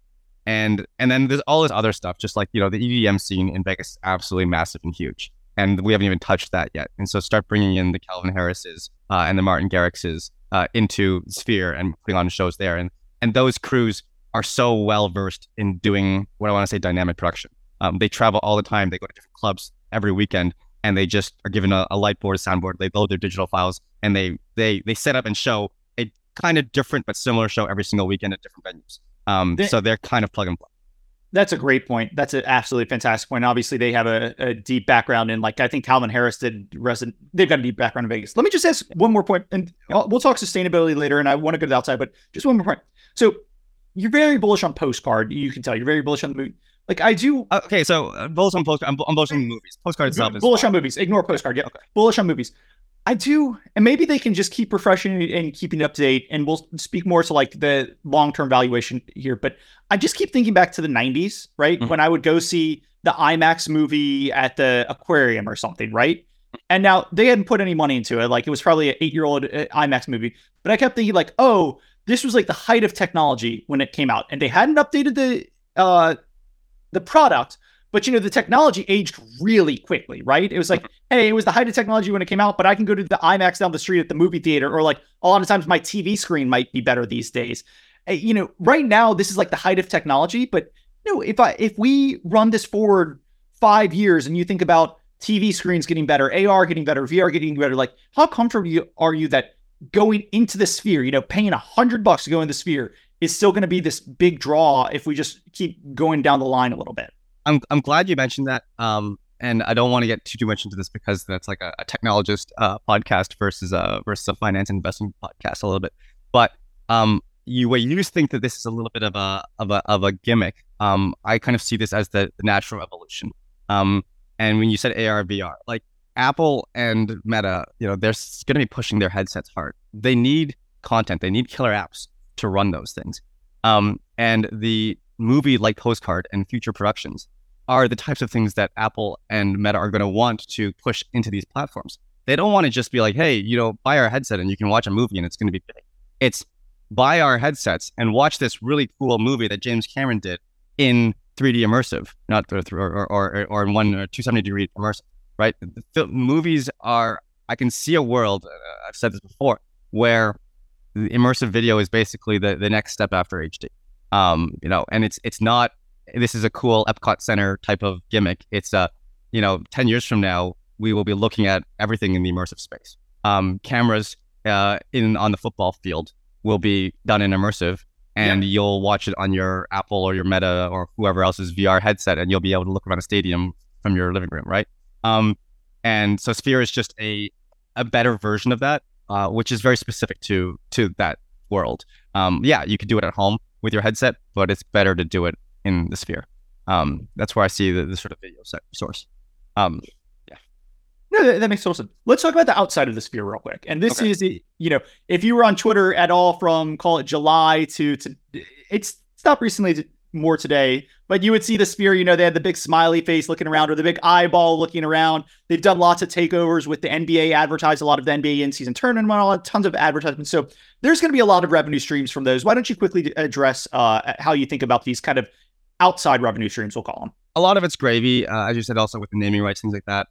then there's all this other stuff. Just like, you know, the EDM scene in Vegas is absolutely massive and huge, and we haven't even touched that yet. And so start bringing in the Calvin Harris's and the Martin Garrix's into Sphere and putting on shows there. And those crews are so well versed in doing what I want to say dynamic production. They travel all the time. They go to different clubs every weekend. And they just are given a light board, a soundboard. They load their digital files, and they set up and show a kind of different but similar show every single weekend at different venues. So they're kind of plug and play. That's a great point. That's an absolutely fantastic point. Obviously, they have a deep background in, like, I think Calvin Harris did resident. They've got a deep background in Vegas. Let me just ask one more point, and we'll talk sustainability later. And I want to go to the outside, but just one more point. So you're very bullish on Postcard. You can tell you're very bullish on the movie. Like, I do. Okay, so bullish on Postcard. I'm bullish on movies. Postcard itself is bullish on movies. Ignore Postcard. Yeah, okay. Bullish on movies. I do, and maybe they can just keep refreshing and keeping up to date. And we'll speak more to like the long-term valuation here. But I just keep thinking back to the '90s, right? Mm-hmm. When I would go see the IMAX movie at the aquarium or something, right? And now they hadn't put any money into it. Like, it was probably an 8-year-old IMAX movie. But I kept thinking, like, oh, this was like the height of technology when it came out, and they hadn't updated the product, but, you know, the technology aged really quickly, right? It was like, hey, it was the height of technology when it came out, but I can go to the IMAX down the street at the movie theater, or like a lot of times my TV screen might be better these days. You know, right now this is like the height of technology, but, you know, if we run this forward 5 years and you think about TV screens getting better, AR getting better, VR getting better, like, how comfortable are you that going into the Sphere, you know, paying $100 to go in the Sphere is still going to be this big draw if we just keep going down the line a little bit? I'm glad you mentioned that, and I don't want to get too much into this because that's like a technologist podcast versus a finance and investment podcast a little bit. But you just think that this is a little bit of a gimmick. I kind of see this as the natural evolution. And when you said AR VR, like Apple and Meta, you know, they're going to be pushing their headsets hard. They need content. They need killer apps to run those things. And the movie like Postcard and future productions are the types of things that Apple and Meta are going to want to push into these platforms. They don't want to just be like, hey, you know, buy our headset and you can watch a movie and it's going to be big. It's buy our headsets and watch this really cool movie that James Cameron did in 3D immersive, not or in 270 degree immersive, right? The movies are, I can see a world, I've said this before, where the immersive video is basically the next step after HD. You know, and it's not, this is a cool Epcot Center type of gimmick. It's, you know, 10 years from now, we will be looking at everything in the immersive space. Cameras on the football field will be done in immersive, and you'll watch it on your Apple or your Meta or whoever else's VR headset, and you'll be able to look around a stadium from your living room, right? And so Sphere is just a better version of that, which is very specific to that world. Yeah, you could do it at home with your headset, but it's better to do it in the Sphere. That's where I see the sort of video source. No, that makes total sense. Let's talk about the outside of the Sphere real quick. And this is, you know, if you were on Twitter at all from, call it July to it's stopped recently to more today, but you would see the Sphere, you know, they had the big smiley face looking around or the big eyeball looking around. They've done lots of takeovers with the NBA, advertised a lot of the NBA in-season tournament model, tons of advertisements. So there's going to be a lot of revenue streams from those. Why don't you quickly address how you think about these kind of outside revenue streams, we'll call them? A lot of it's gravy, as you said, also with the naming rights, things like that.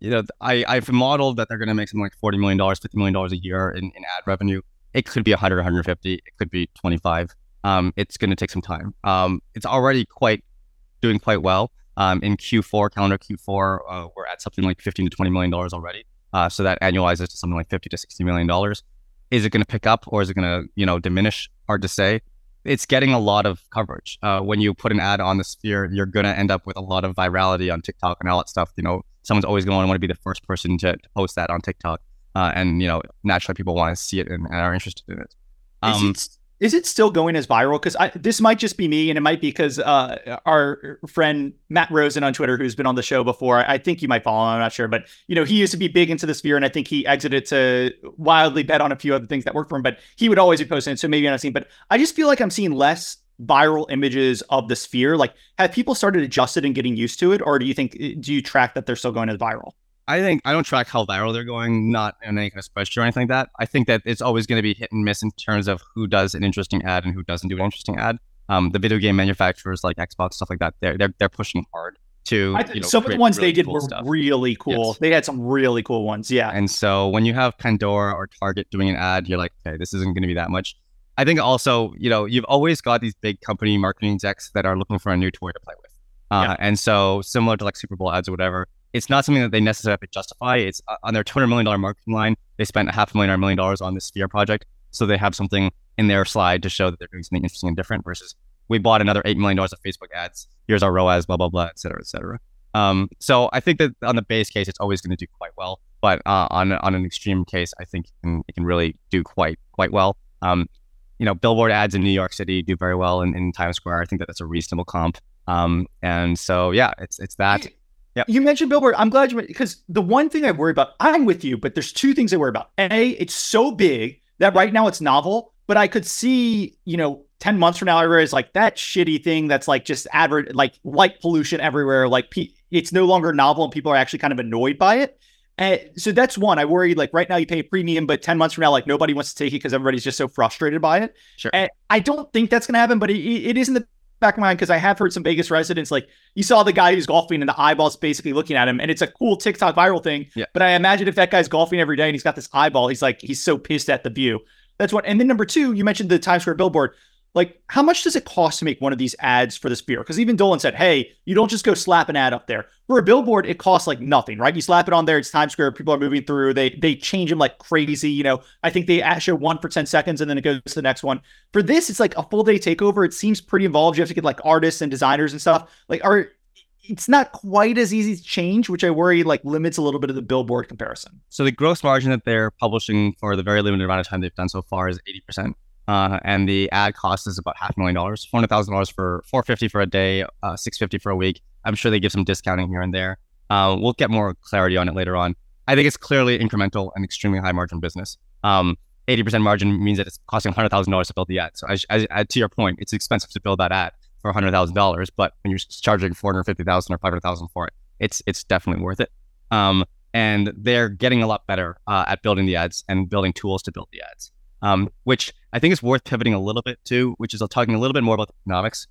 You know, I've modeled that they're going to make something like $40 million, $50 million a year in ad revenue. It could be 100, 150. It could be 25. It's going to take some time. It's already doing quite well. In Q4, calendar Q4, we're at something like $15 to $20 million already. So that annualizes to something like $50 to $60 million. Is it going to pick up or is it going to, you know, diminish? Hard to say. It's getting a lot of coverage. When you put an ad on the Sphere, you're going to end up with a lot of virality on TikTok and all that stuff. You know, someone's always going to want to be the first person to post that on TikTok. And, you know, naturally people want to see it and are interested in it. Is it still going as viral? Because this might just be me, and it might be because our friend Matt Rosen on Twitter, who's been on the show before, I think you might follow him, I'm not sure. But, you know, he used to be big into the Sphere, and I think he exited to wildly bet on a few other things that worked for him. But he would always be posting it, so maybe I'm not seeing. But I just feel like I'm seeing less viral images of the Sphere. Like, have people started adjusted and getting used to it? Or do you track that they're still going as viral? I don't track how viral they're going, not in any kind of spreadsheet or anything like that. I think that it's always going to be hit and miss in terms of who does an interesting ad and who doesn't do an interesting ad. The video game manufacturers like Xbox, stuff like that, they're pushing hard to. Some of the ones really they did cool were stuff. Really cool. Yes. They had some really cool ones, yeah. And so when you have Pandora or Target doing an ad, you're like, okay, this isn't going to be that much. I think also, you know, you've always got these big company marketing execs that are looking for a new toy to play with. And so similar to like Super Bowl ads or whatever, it's not something that they necessarily have to justify. It's on their $200 million marketing line. They spent $500,000 or $1 million on this Sphere project. So they have something in their slide to show that they're doing something interesting and different versus we bought another $8 million of Facebook ads. Here's our ROAS, blah, blah, blah, et cetera, et cetera. So I think that on the base case, it's always going to do quite well. But on an extreme case, I think it can really do quite well. You know, billboard ads in New York City do very well in Times Square. I think that's a reasonable comp. And so, yeah, it's that. Yep. You mentioned billboard. I'm glad you mentioned, because the one thing I worry about, I'm with you, but there's two things I worry about. A, it's so big that right now it's novel, but I could see, you know, 10 months from now, I realize like that shitty thing that's like just like light pollution everywhere. Like it's no longer novel and people are actually kind of annoyed by it. So that's one. I worry like right now you pay a premium, but 10 months from now, like nobody wants to take it because everybody's just so frustrated by it. Sure. And I don't think that's going to happen, but it isn't the back of my mind, because I have heard some Vegas residents, like you saw the guy who's golfing and the eyeball's basically looking at him, and it's a cool TikTok viral thing. Yeah. But I imagine if that guy's golfing every day and he's got this eyeball, he's so pissed at the view. That's one. And then number two, you mentioned the Times Square billboard. Like, how much does it cost to make one of these ads for the Sphere? Because even Dolan said, hey, you don't just go slap an ad up there. For a billboard, it costs like nothing, right? You slap it on there, it's Times Square, people are moving through, they change them like crazy, you know. I think they show one for 10 seconds and then it goes to the next one. For this, it's like a full day takeover. It seems pretty involved. You have to get like artists and designers and stuff. Like, it's not quite as easy to change, which I worry like limits a little bit of the billboard comparison. So the gross margin that they're publishing for the very limited amount of time they've done so far is 80%. And the ad cost is about $500,000, $400,000 for $450 for a day, $650 for a week. I'm sure they give some discounting here and there. We'll get more clarity on it later on. I think it's clearly incremental and extremely high margin business. 80% margin means that it's costing $100,000 to build the ad. So as to your point, it's expensive to build that ad for $100,000, but when you're charging $450,000 or $500,000 for it, it's definitely worth it. And they're getting a lot better at building the ads and building tools to build the ads, which I think is worth pivoting a little bit to, which is talking a little bit more about economics,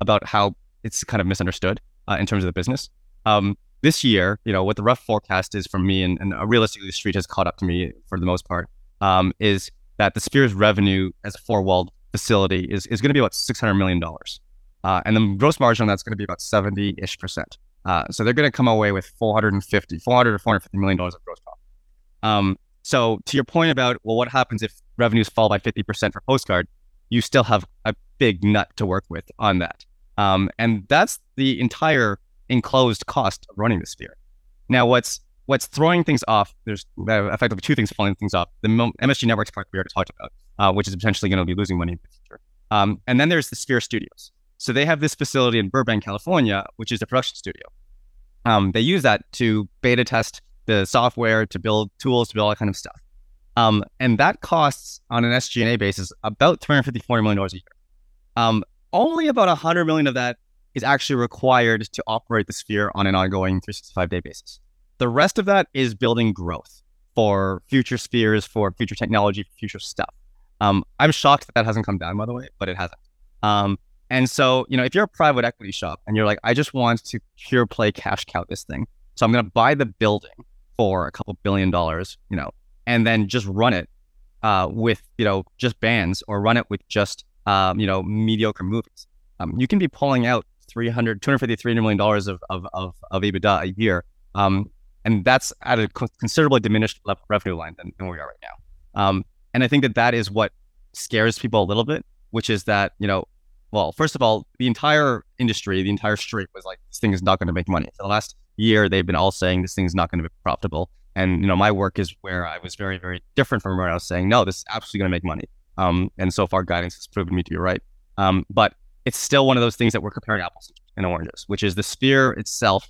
about how it's kind of misunderstood in terms of the business. This year, what the rough forecast is from me, and realistically the street has caught up to me for the most part, is that the Sphere's revenue as a four-walled facility is going to be about $600 million. And the gross margin on that's going to be about 70-ish%. So they're going to come away with $450 million of gross profit. So to your point about, what happens if revenues fall by 50% for Postcard? You still have a big nut to work with on that. And that's the entire enclosed cost of running the Sphere. Now, what's throwing things off, there's effectively two things falling things off. The MSG Networks part we already talked about, which is potentially going to be losing money in the future. And then there's the Sphere Studios. So they have this facility in Burbank, California, which is a production studio. They use that to beta test the software, to build tools, to build all that kind of stuff. And that costs, on an SG&A basis, about $354 million a year. Only about $100 million of that is actually required to operate the Sphere on an ongoing 365-day basis. The rest of that is building growth for future spheres, for future technology, for future stuff. I'm shocked that hasn't come down, by the way, but it hasn't. And so, if you're a private equity shop and you're like, I just want to pure play cash cow this thing, so I'm going to buy the building for a couple $2 billion, and then just run it with, just bands, or run it with just, mediocre movies. You can be pulling out $250-300 million of EBITDA a year. And that's at a considerably diminished revenue line than where we are right now. And I think that is what scares people a little bit, which is that, well, first of all, the entire industry, the entire street was like, this thing is not going to make money. For the last year, they've been all saying this thing is not going to be profitable. And, my work is where I was very, very different from where I was saying, no, this is absolutely going to make money. And so far, guidance has proven me to be right. But it's still one of those things that we're comparing apples and oranges, which is the Sphere itself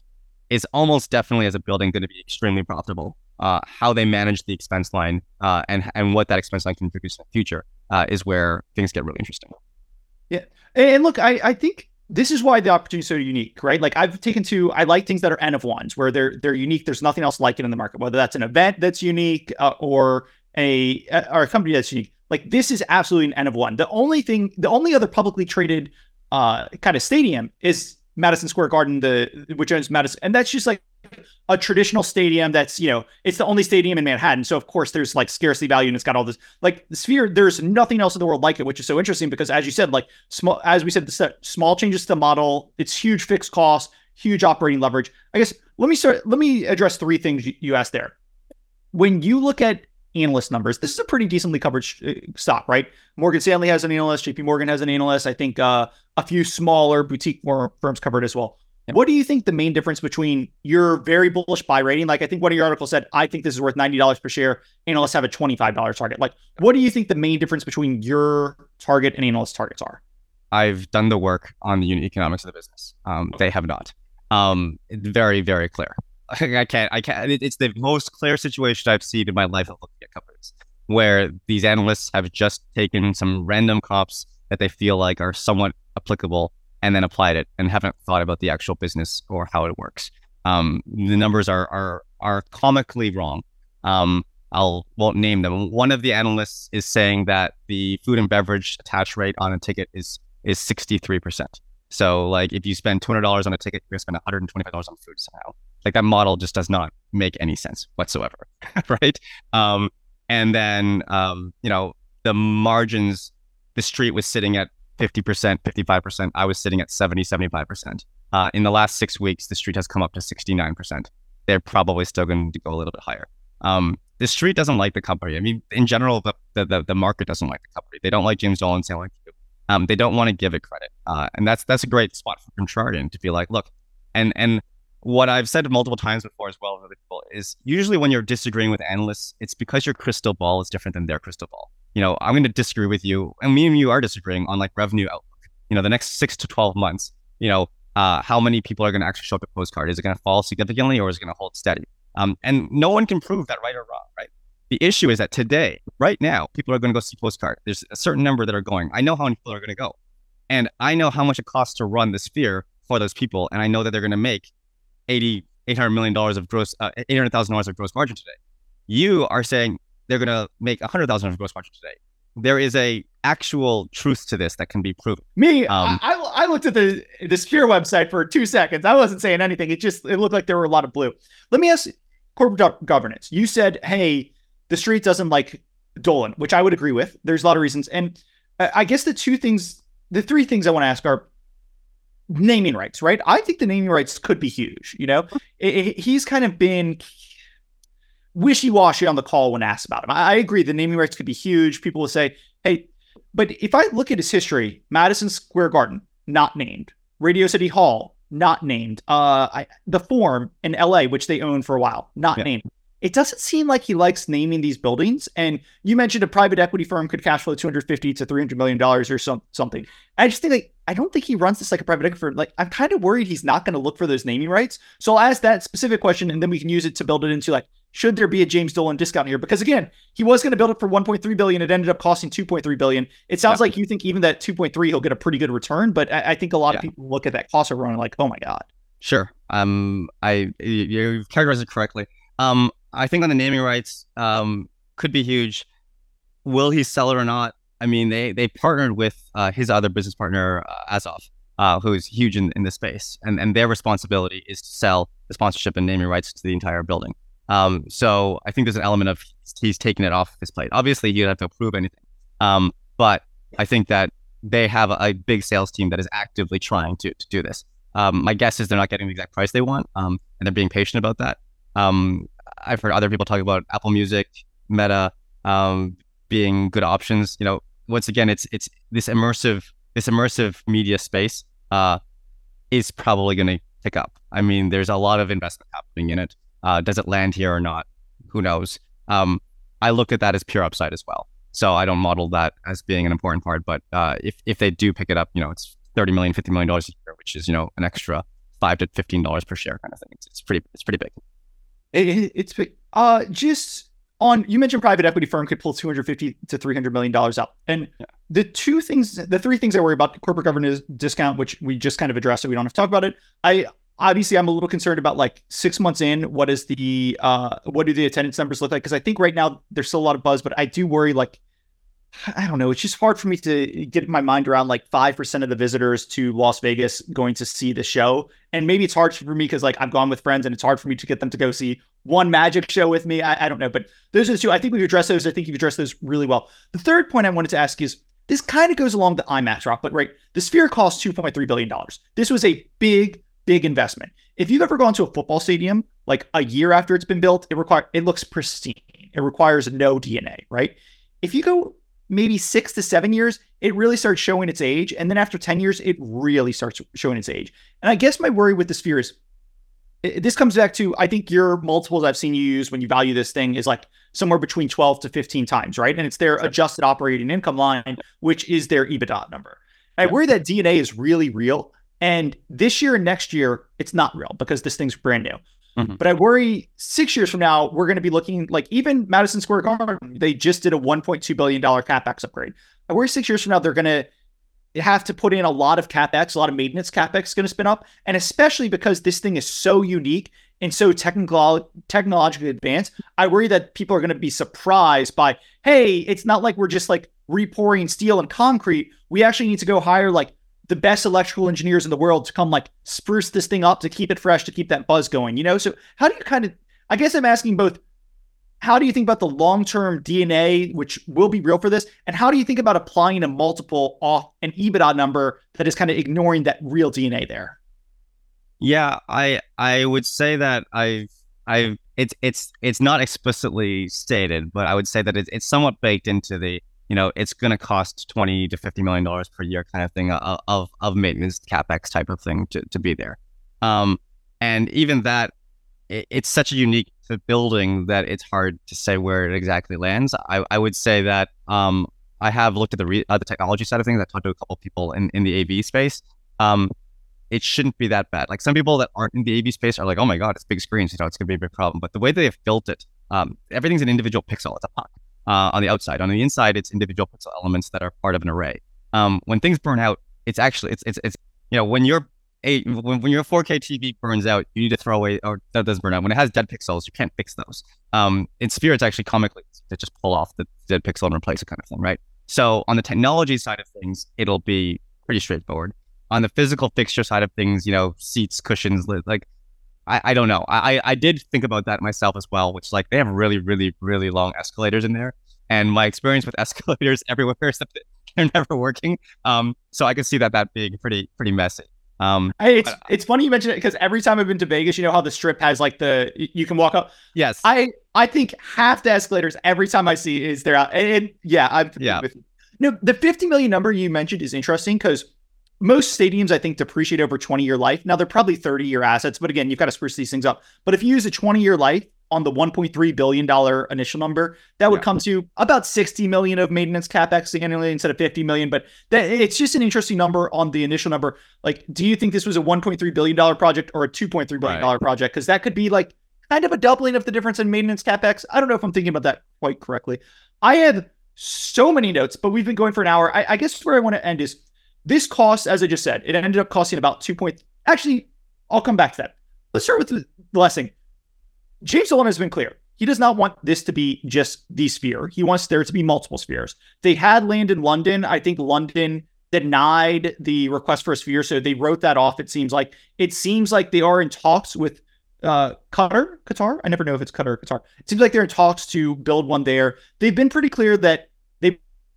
is almost definitely, as a building, going to be extremely profitable. How they manage the expense line and what that expense line can produce in the future is where things get really interesting. Yeah. And look, I think this is why the opportunity is so unique, right? Like I like things that are N of ones, where they're unique. There's nothing else like it in the market, whether that's an event that's unique or a company that's unique. Like this is absolutely an N of one. The only other publicly traded kind of stadium is Madison Square Garden, which owns Madison. And that's just like a traditional stadium that's, it's the only stadium in Manhattan. So of course there's like scarcity value, and it's got all this, like the Sphere, there's nothing else in the world like it, which is so interesting because, as you said, like small changes to the model, it's huge fixed costs, huge operating leverage. I guess let me address three things you asked there. When you look at analyst numbers, this is a pretty decently covered stock, right? Morgan Stanley has an analyst, JP Morgan has an analyst. I think a few smaller boutique firms covered as well. What do you think the main difference between your very bullish buy rating? Like I think one of your articles said, I think this is worth $90 per share. Analysts have a $25 target. Like, what do you think the main difference between your target and analyst targets are? I've done the work on the unit economics of the business. They have not. Very, very clear. I can't. It's the most clear situation I've seen in my life of looking at companies where these analysts have just taken some random comps that they feel like are somewhat applicable, and then applied it and haven't thought about the actual business or how it works. The numbers are comically wrong. I won't name them. One of the analysts is saying that the food and beverage attach rate on a ticket is 63%. So like if you spend $200 on a ticket, you're gonna spend $125 on food somehow. Like that model just does not make any sense whatsoever, right? And then the margins, the street was sitting at 50%, 55%. I was sitting at 70-75%. In the last 6 weeks, the street has come up to 69%. They're probably still going to go a little bit higher. The street doesn't like the company. I mean, in general, the market doesn't like the company. They don't like James Dolan, they don't like you. They don't want to give it credit. And that's a great spot for contrarian to be like, look, and what I've said multiple times before as well with other people is usually when you're disagreeing with analysts, it's because your crystal ball is different than their crystal ball. I'm going to disagree with you, and me and you are disagreeing on like revenue outlook. The next 6 to 12 months, how many people are going to actually show up at Postcard? Is it going to fall significantly or is it going to hold steady? And no one can prove that right or wrong, right? The issue is that today, right now, people are going to go see Postcard. There's a certain number that are going. I know how many people are going to go. And I know how much it costs to run the Sphere for those people. And I know that they're going to make $800,000 of gross, $800,000 of gross margin today. You are saying they're going to make $100,000 of gross margin today. There is a actual truth to this that can be proven. I looked at the Sphere website for 2 seconds. I wasn't saying anything. It looked like there were a lot of blue. Let me ask corporate governance. You said, hey, the street doesn't like Dolan, which I would agree with. There's a lot of reasons. And I guess the three things I want to ask are naming rights, right? I think the naming rights could be huge. You know, he's kind of been wishy-washy on the call when asked about him. I agree. The naming rights could be huge. People will say, hey, but if I look at his history, Madison Square Garden, not named. Radio City Hall, not named. The Forum in LA, which they owned for a while, not named. It doesn't seem like he likes naming these buildings. And you mentioned a private equity firm could cash flow $250 to $300 million or something. I just think I don't think he runs this like a private equity firm. I'm kind of worried he's not going to look for those naming rights. So I'll ask that specific question, and then we can use it to build it into should there be a James Dolan discount here? Because again, he was going to build it for $1.3 billion. It ended up costing $2.3 billion. It sounds like you think even that $2.3, he'll get a pretty good return. But I think a lot of people look at that cost overrun and oh my God. Sure. You've characterized it correctly. I think on the naming rights, could be huge. Will he sell it or not? I mean, they partnered with his other business partner, Azov, who is huge in this space. And their responsibility is to sell the sponsorship and naming rights to the entire building. So I think there's an element of he's taking it off his plate. Obviously, you don't have to approve anything. But I think that they have a big sales team that is actively trying to do this. My guess is they're not getting the exact price they want, and they're being patient about that. I've heard other people talk about Apple Music, Meta, being good options. You know, once again, it's this immersive media space is probably going to pick up. I mean, there's a lot of investment happening in it. Does it land here or not? Who knows? I look at that as pure upside as well. So I don't model that as being an important part. But if they do pick it up, you know, it's $30 million, $50 million a year, which is, you know, an extra $5 to $15 per share kind of thing. It's pretty big. It's big. Just on, you mentioned private equity firm could pull $250 to $300 million out. And the three things I worry about, corporate governance discount, which we just kind of addressed, so we don't have to talk about it. Obviously, I'm a little concerned about 6 months in, what do the attendance numbers look like? Because I think right now there's still a lot of buzz, but I do worry, I don't know. It's just hard for me to get my mind around 5% of the visitors to Las Vegas going to see the show. And maybe it's hard for me because I've gone with friends and it's hard for me to get them to go see one magic show with me. I don't know. But those are the two. I think we've addressed those. I think you've addressed those really well. The third point I wanted to ask is, this kind of goes along the IMAX route, but right, the Sphere costs $2.3 billion. This was a big investment. If you've ever gone to a football stadium, a year after it's been built, it looks pristine. It requires no DNA, right? If you go maybe 6 to 7 years, it really starts showing its age. And then after 10 years, it really starts showing its age. And I guess my worry with the Sphere is, this comes back to, I think your multiples I've seen you use when you value this thing is somewhere between 12 to 15 times, right? And it's their adjusted operating income line, which is their EBITDA number. I worry that DNA is really real. And this year and next year, it's not real because this thing's brand new. Mm-hmm. But I worry 6 years from now, we're going to be looking even Madison Square Garden, they just did a $1.2 billion CapEx upgrade. I worry 6 years from now, they're going to have to put in a lot of CapEx, a lot of maintenance CapEx is going to spin up. And especially because this thing is so unique and so technologically advanced, I worry that people are going to be surprised by, hey, it's not like we're just re-pouring steel and concrete. We actually need to go hire the best electrical engineers in the world to come spruce this thing up, to keep it fresh, to keep that buzz going, you know? So how do you I guess I'm asking both, how do you think about the long-term DNA, which will be real for this? And how do you think about applying a multiple off an EBITDA number that is ignoring that real DNA there? Yeah, I would say that it's not explicitly stated, but I would say that it's somewhat baked into the, you know, it's going to cost $20 to $50 million per year kind of thing of maintenance CapEx type of thing to be there. And even that, it's such a unique building that it's hard to say where it exactly lands. I would say that I have looked at the technology side of things. I talked to a couple people in the AV space. it shouldn't be that bad. Like some people that aren't in the AV space are like, oh my God, it's big screens, you know, it's going to be a big problem. But the way they have built it, everything's an individual pixel. It's a puck on the outside. On the inside, it's individual pixel elements that are part of an array. When things burn out, it's actually, it's you know, when your 4K TV burns out, you need to throw away, or that doesn't burn out. When it has dead pixels, you can't fix those. In Sphere, it's actually comically to just pull off the dead pixel and replace it kind of thing, right? So on the technology side of things, it'll be pretty straightforward. On the physical fixture side of things, you know, seats, cushions, like, I don't know. I did think about that myself as well, which like they have really, really, really long escalators in there. And my experience with escalators everywhere is that they're never working. So I could see that being pretty messy. It's funny you mention it because every time I've been to Vegas, you know how the strip has like you can walk up. Yes. I think half the escalators every time I see is they're out. And yeah, No, the 50 million number you mentioned is interesting because most stadiums, I think, depreciate over 20-year life. Now, they're probably 30-year assets, but again, you've got to spruce these things up. But if you use a 20-year life on the $1.3 billion initial number, that would come to about 60 million of maintenance CapEx annually instead of 50 million. But it's just an interesting number on the initial number. Like, do you think this was a $1.3 billion project or a $2.3 billion project? Because that could be like kind of a doubling of the difference in maintenance CapEx. I don't know if I'm thinking about that quite correctly. I had so many notes, but we've been going for an hour. I guess where I want to end is, this cost, as I just said, it ended up costing about Actually, I'll come back to that. Let's start with the blessing. James Dolan has been clear. He does not want this to be just the Sphere. He wants there to be multiple spheres. They had land in London. I think London denied the request for a sphere, so they wrote that off, it seems like. It seems like they are in talks with Qatar? I never know if it's Qatar or Qatar. It seems like they're in talks to build one there. They've been pretty clear that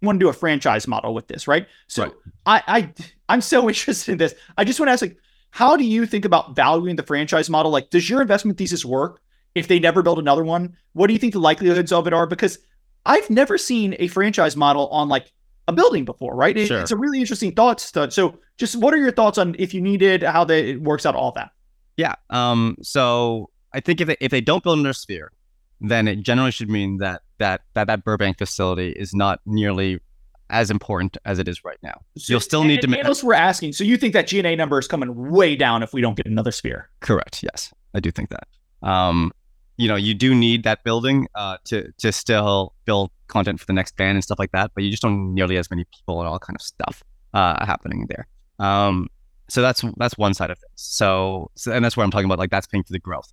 want to do a franchise model with this, right? So right. I'm so interested in this. I just want to ask, like, how do you think about valuing the franchise model? Like, does your investment thesis work if they never build another one? What do you think the likelihoods of it are? Because I've never seen a franchise model on like a building before, right? It's a really interesting thought. So just what are your thoughts on if you needed, how it works out, all that? Yeah. So I think if they don't build another sphere, then it generally should mean that Burbank facility is not nearly as important as it is right now. You'll still need to... Analysts were asking, so you think that G&A number is coming way down if we don't get another sphere? Correct, yes. I do think that. You know, you do need that building to still build content for the next band and stuff like that, but you just don't need nearly as many people and all kind of stuff happening there. So that's one side of things. So and that's where I'm talking about, like, that's paying for the growth.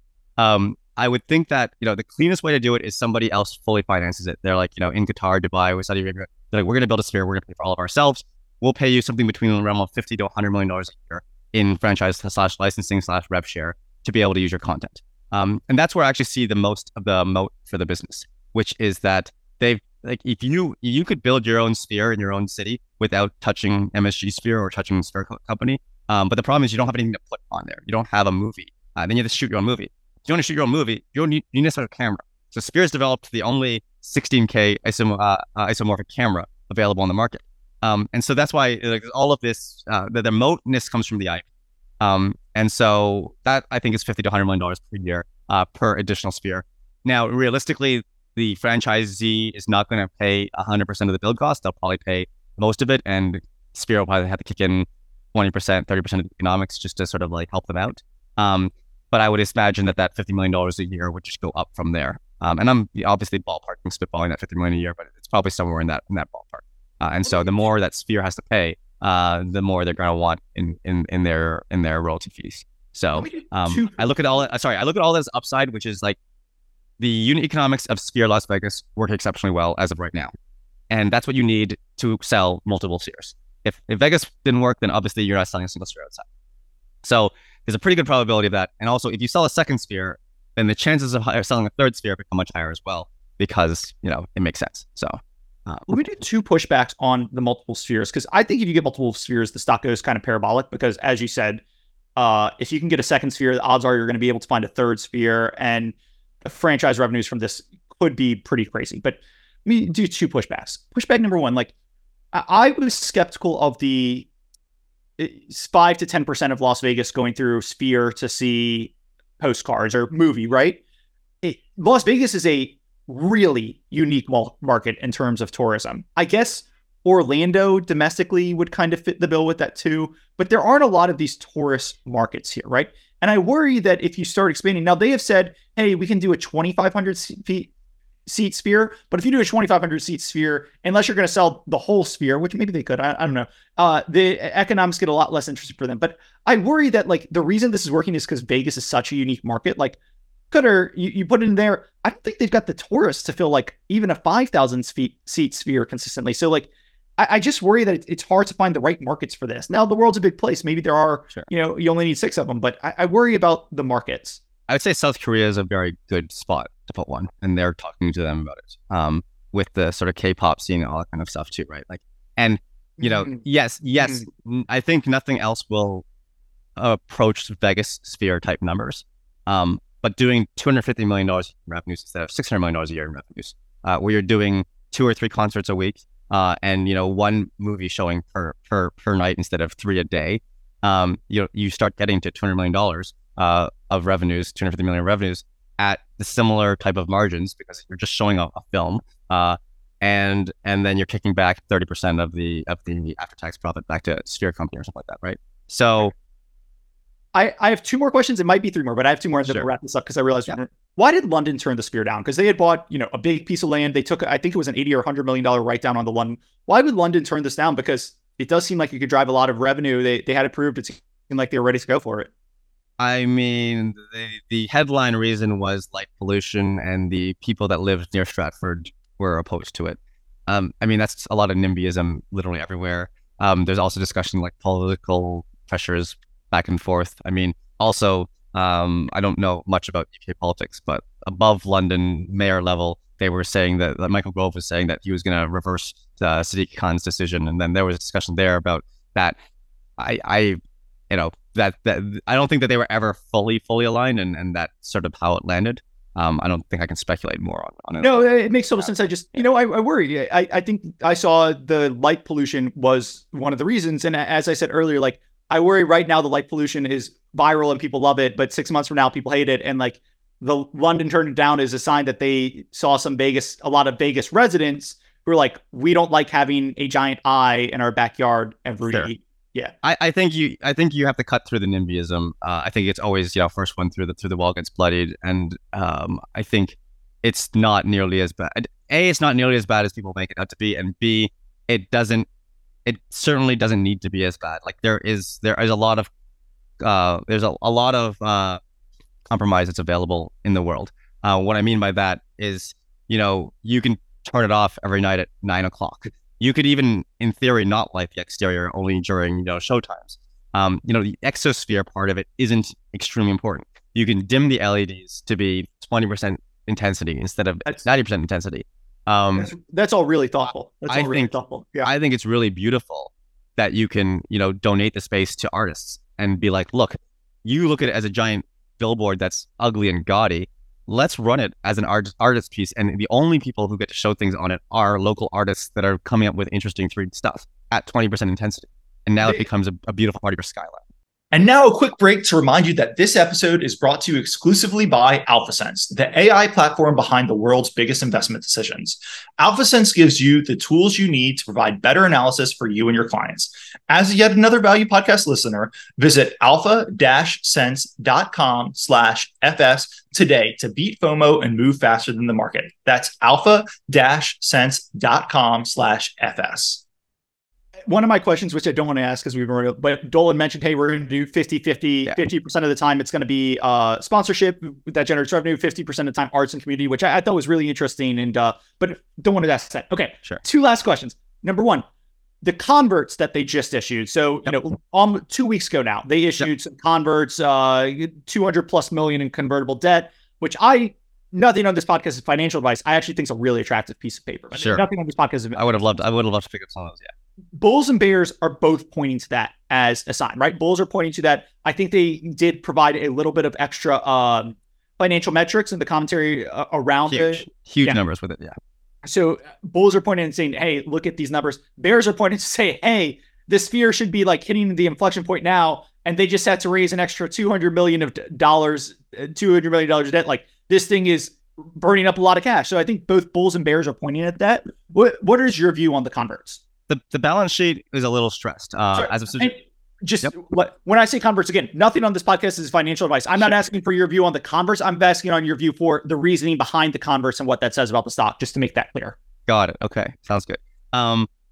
I would think that, you know, the cleanest way to do it is somebody else fully finances it. They're like, you know, in Qatar, Dubai, or Saudi Arabia, they're like, we're going to build a sphere. We're going to pay for all of ourselves. We'll pay you something between the realm of $50 to $100 million a year in franchise / licensing / rev share to be able to use your content. And that's where I actually see the most of the moat for the business, which is that they've like, if you could build your own sphere in your own city without touching MSG Sphere or touching Sphere Company. But the problem is you don't have anything to put on there. You don't have a movie. Then you have to shoot your own movie. If you want to shoot your own movie, you don't need necessarily a camera. So Sphere's developed the only 16K isomorphic camera available on the market. And so that's why like, all of this, the remoteness comes from the IP. And so that, I think, is $50 to $100 million per year per additional Sphere. Now, realistically, the franchisee is not going to pay 100% of the build cost. They'll probably pay most of it. And Sphere will probably have to kick in 20%, 30% of the economics just to sort of like help them out. But I would imagine that $50 million a year would just go up from there. And I'm obviously ballparking, spitballing that $50 million a year, but it's probably somewhere in that ballpark. And so the more that Sphere has to pay, the more they're going to want in their royalty fees. So I look at all this upside, which is like the unit economics of Sphere Las Vegas work exceptionally well as of right now, and that's what you need to sell multiple spheres. If Vegas didn't work, then obviously you're not selling a single sphere outside. So there's a pretty good probability of that. And also, if you sell a second sphere, then the chances of selling a third sphere become much higher as well, because, you know, it makes sense. So let me do two pushbacks on the multiple spheres, because I think if you get multiple spheres, the stock goes kind of parabolic, because as you said, if you can get a second sphere, the odds are you're going to be able to find a third sphere, and the franchise revenues from this could be pretty crazy. But let me do two pushbacks. Pushback number one, like I was skeptical of the... It's 5 to 10% of Las Vegas going through Sphere to see postcards or movie, right? Las Vegas is a really unique market in terms of tourism. I guess Orlando domestically would kind of fit the bill with that too. But there aren't a lot of these tourist markets here, right? And I worry that if you start expanding, now they have said, hey, we can do a 2,500 seat sphere. But if you do a 2,500 seat sphere, unless you're going to sell the whole sphere, which maybe they could, I don't know. The economics get a lot less interesting for them. But I worry that like the reason this is working is because Vegas is such a unique market. Like Cutter, you put it in there. I don't think they've got the tourists to fill like even a 5,000 seat sphere consistently. So like, I just worry that it's hard to find the right markets for this. Now, the world's a big place. Maybe there are, sure, you know, you only need 6 of them, but I worry about the markets. I would say South Korea is a very good spot to put one, and they're talking to them about it with the sort of K-pop scene and all that kind of stuff too, right? Like, and, you know, yes, I think nothing else will approach Vegas sphere type numbers, but doing $250 million in revenues instead of $600 million a year in revenues, where you're doing 2 or 3 concerts a week, and, you know, 1 movie showing per night instead of 3 a day, you start getting to $200 million of revenues, $250 million in revenues at the similar type of margins, because you're just showing a film, and then you're kicking back 30% of the after-tax profit back to Sphere Company or something like that, right? So I have 2 more questions. It might be 3 more, but I have 2 more. I'm going to wrap this up because I realized, why did London turn the Sphere down? Because they had bought, you know, a big piece of land. They took, I think it was an $80 or $100 million write down on the London. Why would London turn this down? Because it does seem like it could drive a lot of revenue. They had approved. It seemed like they were ready to go for it. I mean, the headline reason was light pollution, and the people that lived near Stratford were opposed to it. I mean, that's a lot of NIMBYism literally everywhere. There's also discussion like political pressures back and forth. I mean, also, I don't know much about UK politics, but above London mayor level, they were saying that Michael Gove was saying that he was going to reverse Sadiq Khan's decision. And then there was a discussion there about that. I don't think that they were ever fully aligned, and that sort of how it landed. I don't think I can speculate more on it. No, it makes total sense. I just, you know, I worry. I think I saw the light pollution was one of the reasons. And as I said earlier, like, I worry right now the light pollution is viral and people love it, but 6 months from now people hate it. And like the London turned it down is a sign that they saw a lot of Vegas residents who are like, we don't like having a giant eye in our backyard every day. Yeah, I think you have to cut through the NIMBYism. I think it's always, you know, first one through the wall gets bloodied, and I think it's not nearly as bad. A, it's not nearly as bad as people make it out to be, and B, it certainly doesn't need to be as bad. Like there is a lot of compromise that's available in the world. What I mean by that is, you know, you can turn it off every night at 9:00. You could even, in theory, not light the exterior only during, you know, show times. You know, the exosphere part of it isn't extremely important. You can dim the LEDs to be 20% intensity instead of 90% intensity. That's all really thoughtful. Yeah, I think it's really beautiful that you can, you know, donate the space to artists and be like, look, you look at it as a giant billboard that's ugly and gaudy. Let's run it as an artist piece, and the only people who get to show things on it are local artists that are coming up with interesting 3D stuff at 20% intensity. And now it becomes a beautiful part of your skyline. And now a quick break to remind you that this episode is brought to you exclusively by AlphaSense, the AI platform behind the world's biggest investment decisions. AlphaSense gives you the tools you need to provide better analysis for you and your clients. As yet another Value Podcast listener, visit alpha-sense.com/FS today to beat FOMO and move faster than the market. That's alpha-sense.com/FS. One of my questions, which I don't want to ask because we've already, but Dolan mentioned, hey, we're going to do 50-50, 50% of the time it's going to be sponsorship that generates revenue, 50% of the time arts and community, which I thought was really interesting, and but don't want to ask that. Okay, sure. 2 last questions. Number 1, the converts that they just issued. So, you know, 2 weeks ago now, they issued some converts, 200 plus million in convertible debt, which nothing on this podcast is financial advice. I actually think it's a really attractive piece of paper. Sure. Nothing on this podcast is... I would have loved to pick up some of those, Bulls and bears are both pointing to that as a sign, right? Bulls are pointing to that. I think they did provide a little bit of extra financial metrics in the commentary around it. Huge numbers with it, So bulls are pointing and saying, hey, look at these numbers. Bears are pointing to say, hey, this sphere should be like hitting the inflection point now, and they just had to raise an extra $200 million debt. Like, this thing is burning up a lot of cash. So I think both bulls and bears are pointing at that. What is your view on the converts? the balance sheet is a little stressed. When I say Converse, again, nothing on this podcast is financial advice. I'm not asking for your view on the Converse. I'm asking on your view for the reasoning behind the Converse and what that says about the stock, just to make that clear. Got it. Okay. Sounds good.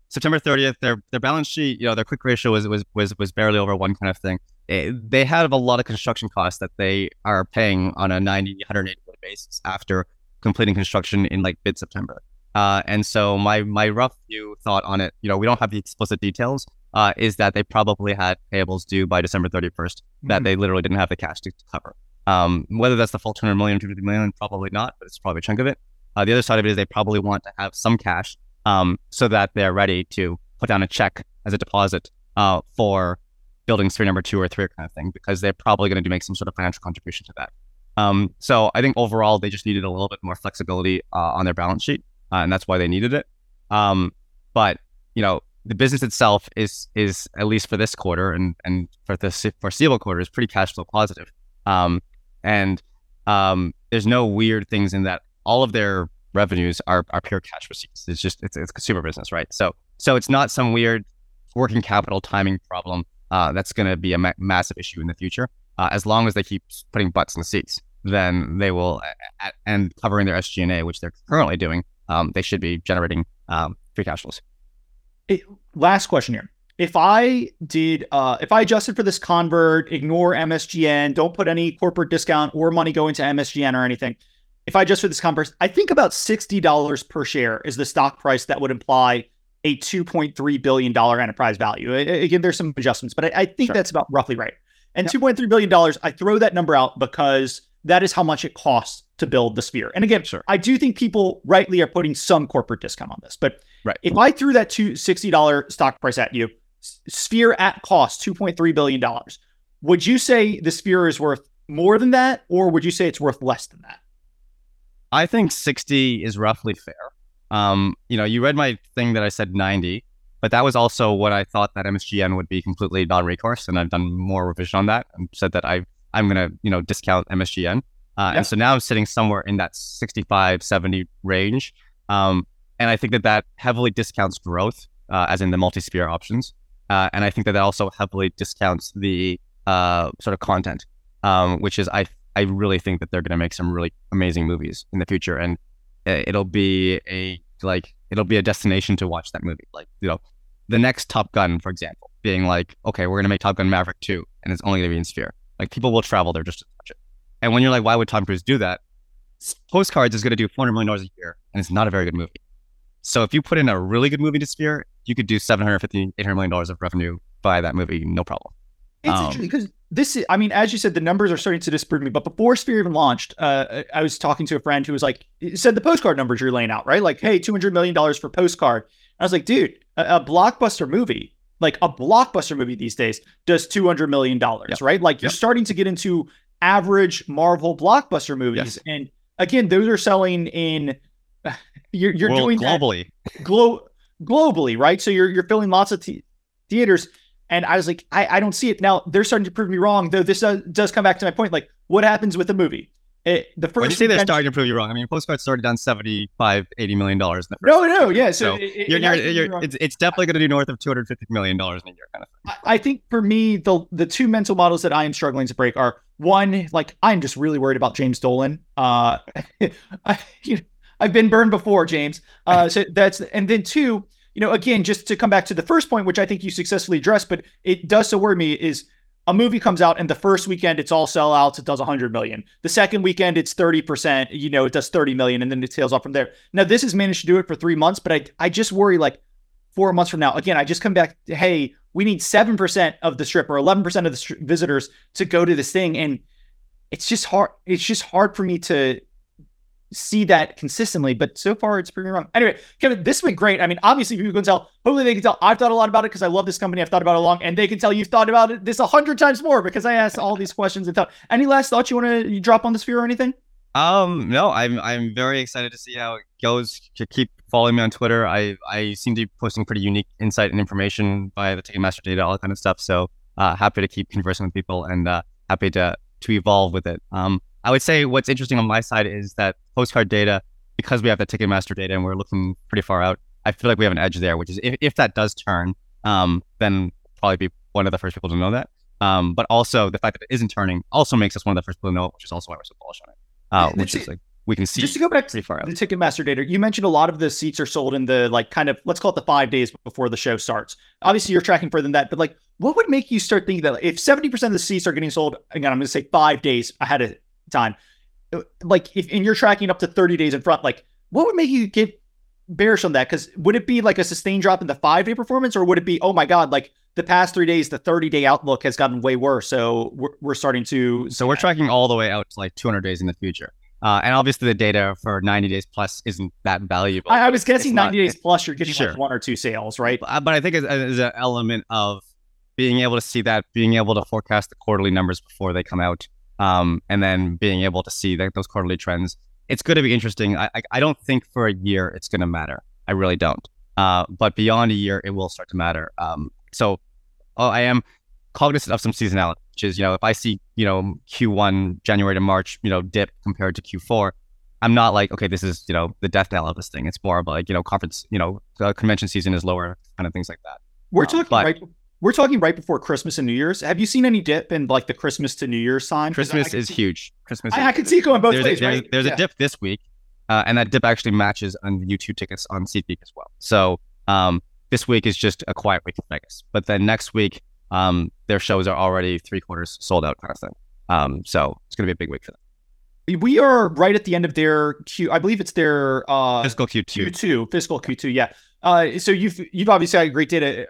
September 30th, their balance sheet, you know, their quick ratio was barely over one kind of thing. They have a lot of construction costs that they are paying on a 90, 180 day basis after completing construction in like mid-September. And so my rough view thought on it, you know, we don't have the explicit details, is that they probably had payables due by December 31st that they literally didn't have the cash to cover. Whether that's the full $200 million, $250 million, probably not, but it's probably a chunk of it. The other side of it is they probably want to have some cash so that they're ready to put down a check as a deposit for building sphere number 2 or 3 kind of thing, because they're probably going to make some sort of financial contribution to that. So I think overall, they just needed a little bit more flexibility on their balance sheet, and that's why they needed it. But, you know, the business itself is at least for this quarter and for this foreseeable quarter is pretty cash flow positive. There's no weird things in that. All of their revenues are pure cash receipts. It's just, it's consumer business, right? So it's not some weird working capital timing problem that's going to be a massive issue in the future. As long as they keep putting butts in the seats, then they will, and covering their SG&A, which they're currently doing, they should be generating free cash flows. Last question here. If I adjusted for this convert, ignore MSGN, don't put any corporate discount or money going to MSGN or anything. If I adjust for this convert, I think about $60 per share is the stock price that would imply a $2.3 billion enterprise value. Again, there's some adjustments, but I think that's about roughly right. And $2.3 billion, I throw that number out because that is how much it costs to build the sphere. And again, I do think people rightly are putting some corporate discount on this. But if I threw that $60 stock price at you, sphere at cost, $2.3 billion, would you say the sphere is worth more than that? Or would you say it's worth less than that? I think 60 is roughly fair. You know, you read my thing that I said 90. But that was also what I thought that MSGN would be completely non-recourse, and I've done more revision on that and said that I'm going to, you know, discount MSGN. And so now I'm sitting somewhere in that 65, 70 range. And I think that heavily discounts growth, as in the multi-sphere options. And I think that also heavily discounts the sort of content, which is I really think that they're going to make some really amazing movies in the future. And it'll be a destination to watch that movie. Like, you know, the next Top Gun, for example, being like, okay, we're going to make Top Gun Maverick 2, and it's only going to be in Sphere. Like, people will travel there just to watch it. And when you're like, why would Tom Cruise do that? Postcards is going to do $400 million a year, and it's not a very good movie. So if you put in a really good movie to Sphere, you could do $750, $800 million of revenue by that movie, no problem. It's interesting because this is, I mean, as you said, the numbers are starting to disprove me. But before Sphere even launched, I was talking to a friend who was like, said the postcard numbers you're laying out, right? Like, hey, $200 million for postcard. And I was like, dude, a blockbuster movie these days does $200 million, right? Like, you're starting to get into average Marvel blockbuster movies. Yes. And again, those are selling in, you're doing globally, that globally, right? So you're filling lots of theaters. And I was like, I don't see it. Now, they're starting to prove me wrong, though this does come back to my point. Like, what happens with the movie? When you say they're starting to prove you wrong, I mean, Postcard started on $75, $80 million. Yeah. So it's definitely going to do north of $250 million in a year, kind of thing. I think for me, the two mental models that I am struggling to break are, one, like, I'm just really worried about James Dolan. I've been burned before, James. And then two, you know, again, just to come back to the first point, which I think you successfully addressed, but it does so worry me, is a movie comes out and the first weekend it's all sellouts, it does 100 million. The second weekend it's 30%, you know, it does 30 million, and then it tails off from there. Now, this has managed to do it for 3 months, but I just worry, like, 4 months from now, again, I just come back to, hey, we need 7% of the strip or 11% of the visitors to go to this thing. And it's just hard. It's just hard for me to see that consistently, but so far it's pretty wrong. Anyway, Kevin, this has been great. I mean, obviously people can tell, hopefully they can tell I've thought a lot about it because I love this company. I've thought about it long, and they can tell you've thought about it this 100 times more because I asked all these questions and thought. Any last thoughts you want to drop on the sphere or anything? No, I'm very excited to see how it goes. Keep following me on Twitter. I seem to be posting pretty unique insight and information via the Ticketmaster data, all that kind of stuff. So happy to keep conversing with people and happy to evolve with it. I would say what's interesting on my side is that postcard data, because we have the Ticketmaster data and we're looking pretty far out, I feel like we have an edge there, which is if that does turn, then probably be one of the first people to know that. But also the fact that it isn't turning also makes us one of the first people to know it, which is also why we're so bullish on it. Which is like, we can see. Just to go back to the Ticketmaster data, you mentioned a lot of the seats are sold in the, like, kind of, let's call it the 5 days before the show starts. Obviously, you're tracking further than that, but like, what would make you start thinking that, like, if 70% of the seats are getting sold, again, I'm going to say 5 days ahead of time, like, if and you're tracking up to 30 days in front, like, what would make you get bearish on that? Because would it be like a sustained drop in the 5 day performance, or would it be, oh my God, like the past 3 days, the 30 day outlook has gotten way worse, so we're starting to. So we're tracking all the way out to like 200 days in the future. And obviously the data for 90 days plus isn't that valuable. I was guessing 90 days plus you're getting like 1 or 2 sales, right? But I think there's an element of being able to see that, being able to forecast the quarterly numbers before they come out, and then being able to see that, those quarterly trends. It's going to be interesting. I don't think for a year it's going to matter. I really don't. But beyond a year, it will start to matter. So I am cognizant of some seasonality, which is, you know, if I see, you know, Q1, January to March, you know, dip compared to Q4, I'm not like, okay, this is, you know, the death knell of this thing. It's more of like, you know, conference, you know, convention season is lower, kind of things like that. We're talking right before Christmas and New Year's. Have you seen any dip in like the Christmas to New Year's sign? Christmas is huge. Christmas. I can see it going both ways, right? There's a dip this week, and that dip actually matches on the U2 tickets on SeatGeek as well. So this week is just a quiet week in Vegas. But then next week, their shows are already 3/4 sold out kind of thing. So it's going to be a big week for them. We are right at the end of their I believe it's their fiscal Q2. Fiscal Q2, yeah. So you've obviously had great data.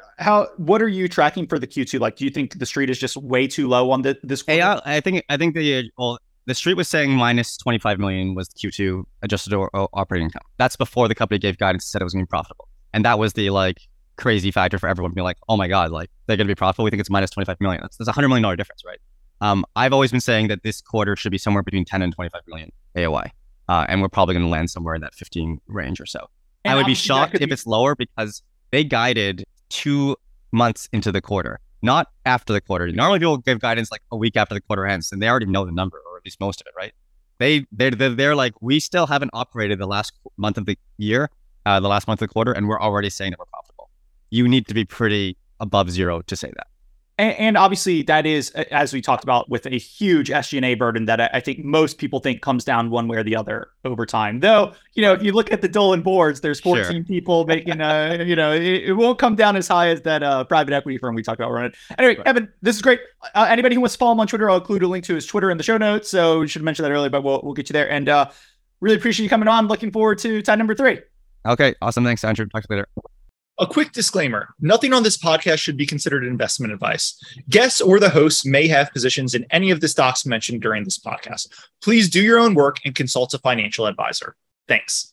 What are you tracking for the Q2? Like, do you think the street is just way too low on this quarter? Yeah, I think the street was saying minus -$25 million was the Q2 adjusted operating income. That's before the company gave guidance, said it was going to be profitable, and that was the like crazy factor for everyone being like, oh my God, like they're going to be profitable. We think it's minus -$25 million. That's $100 million difference, right? I've always been saying that this quarter should be somewhere between 10 and 25 million AOI, and we're probably going to land somewhere in that 15 range or so. And I would be shocked if it's lower, because they guided 2 months into the quarter, not after the quarter. Normally people give guidance like a week after the quarter ends, and they already know the number, or at least most of it, right? They're like, we still haven't operated the last month of the year, the last month of the quarter, and we're already saying that we're profitable. You need to be pretty above zero to say that. And obviously that is, as we talked about, with a huge SG&A burden that I think most people think comes down one way or the other over time. Though, you know, if you look at the Dolan boards, there's 14 people making, you know, it won't come down as high as that private equity firm we talked about running. Anyway, right. Evan, this is great. Anybody who wants to follow him on Twitter, I'll include a link to his Twitter in the show notes. So we should mention that earlier, but we'll get you there. And really appreciate you coming on. Looking forward to time number 3. Okay, awesome. Thanks, Andrew. Talk to you later. A quick disclaimer, nothing on this podcast should be considered investment advice. Guests or the hosts may have positions in any of the stocks mentioned during this podcast. Please do your own work and consult a financial advisor. Thanks.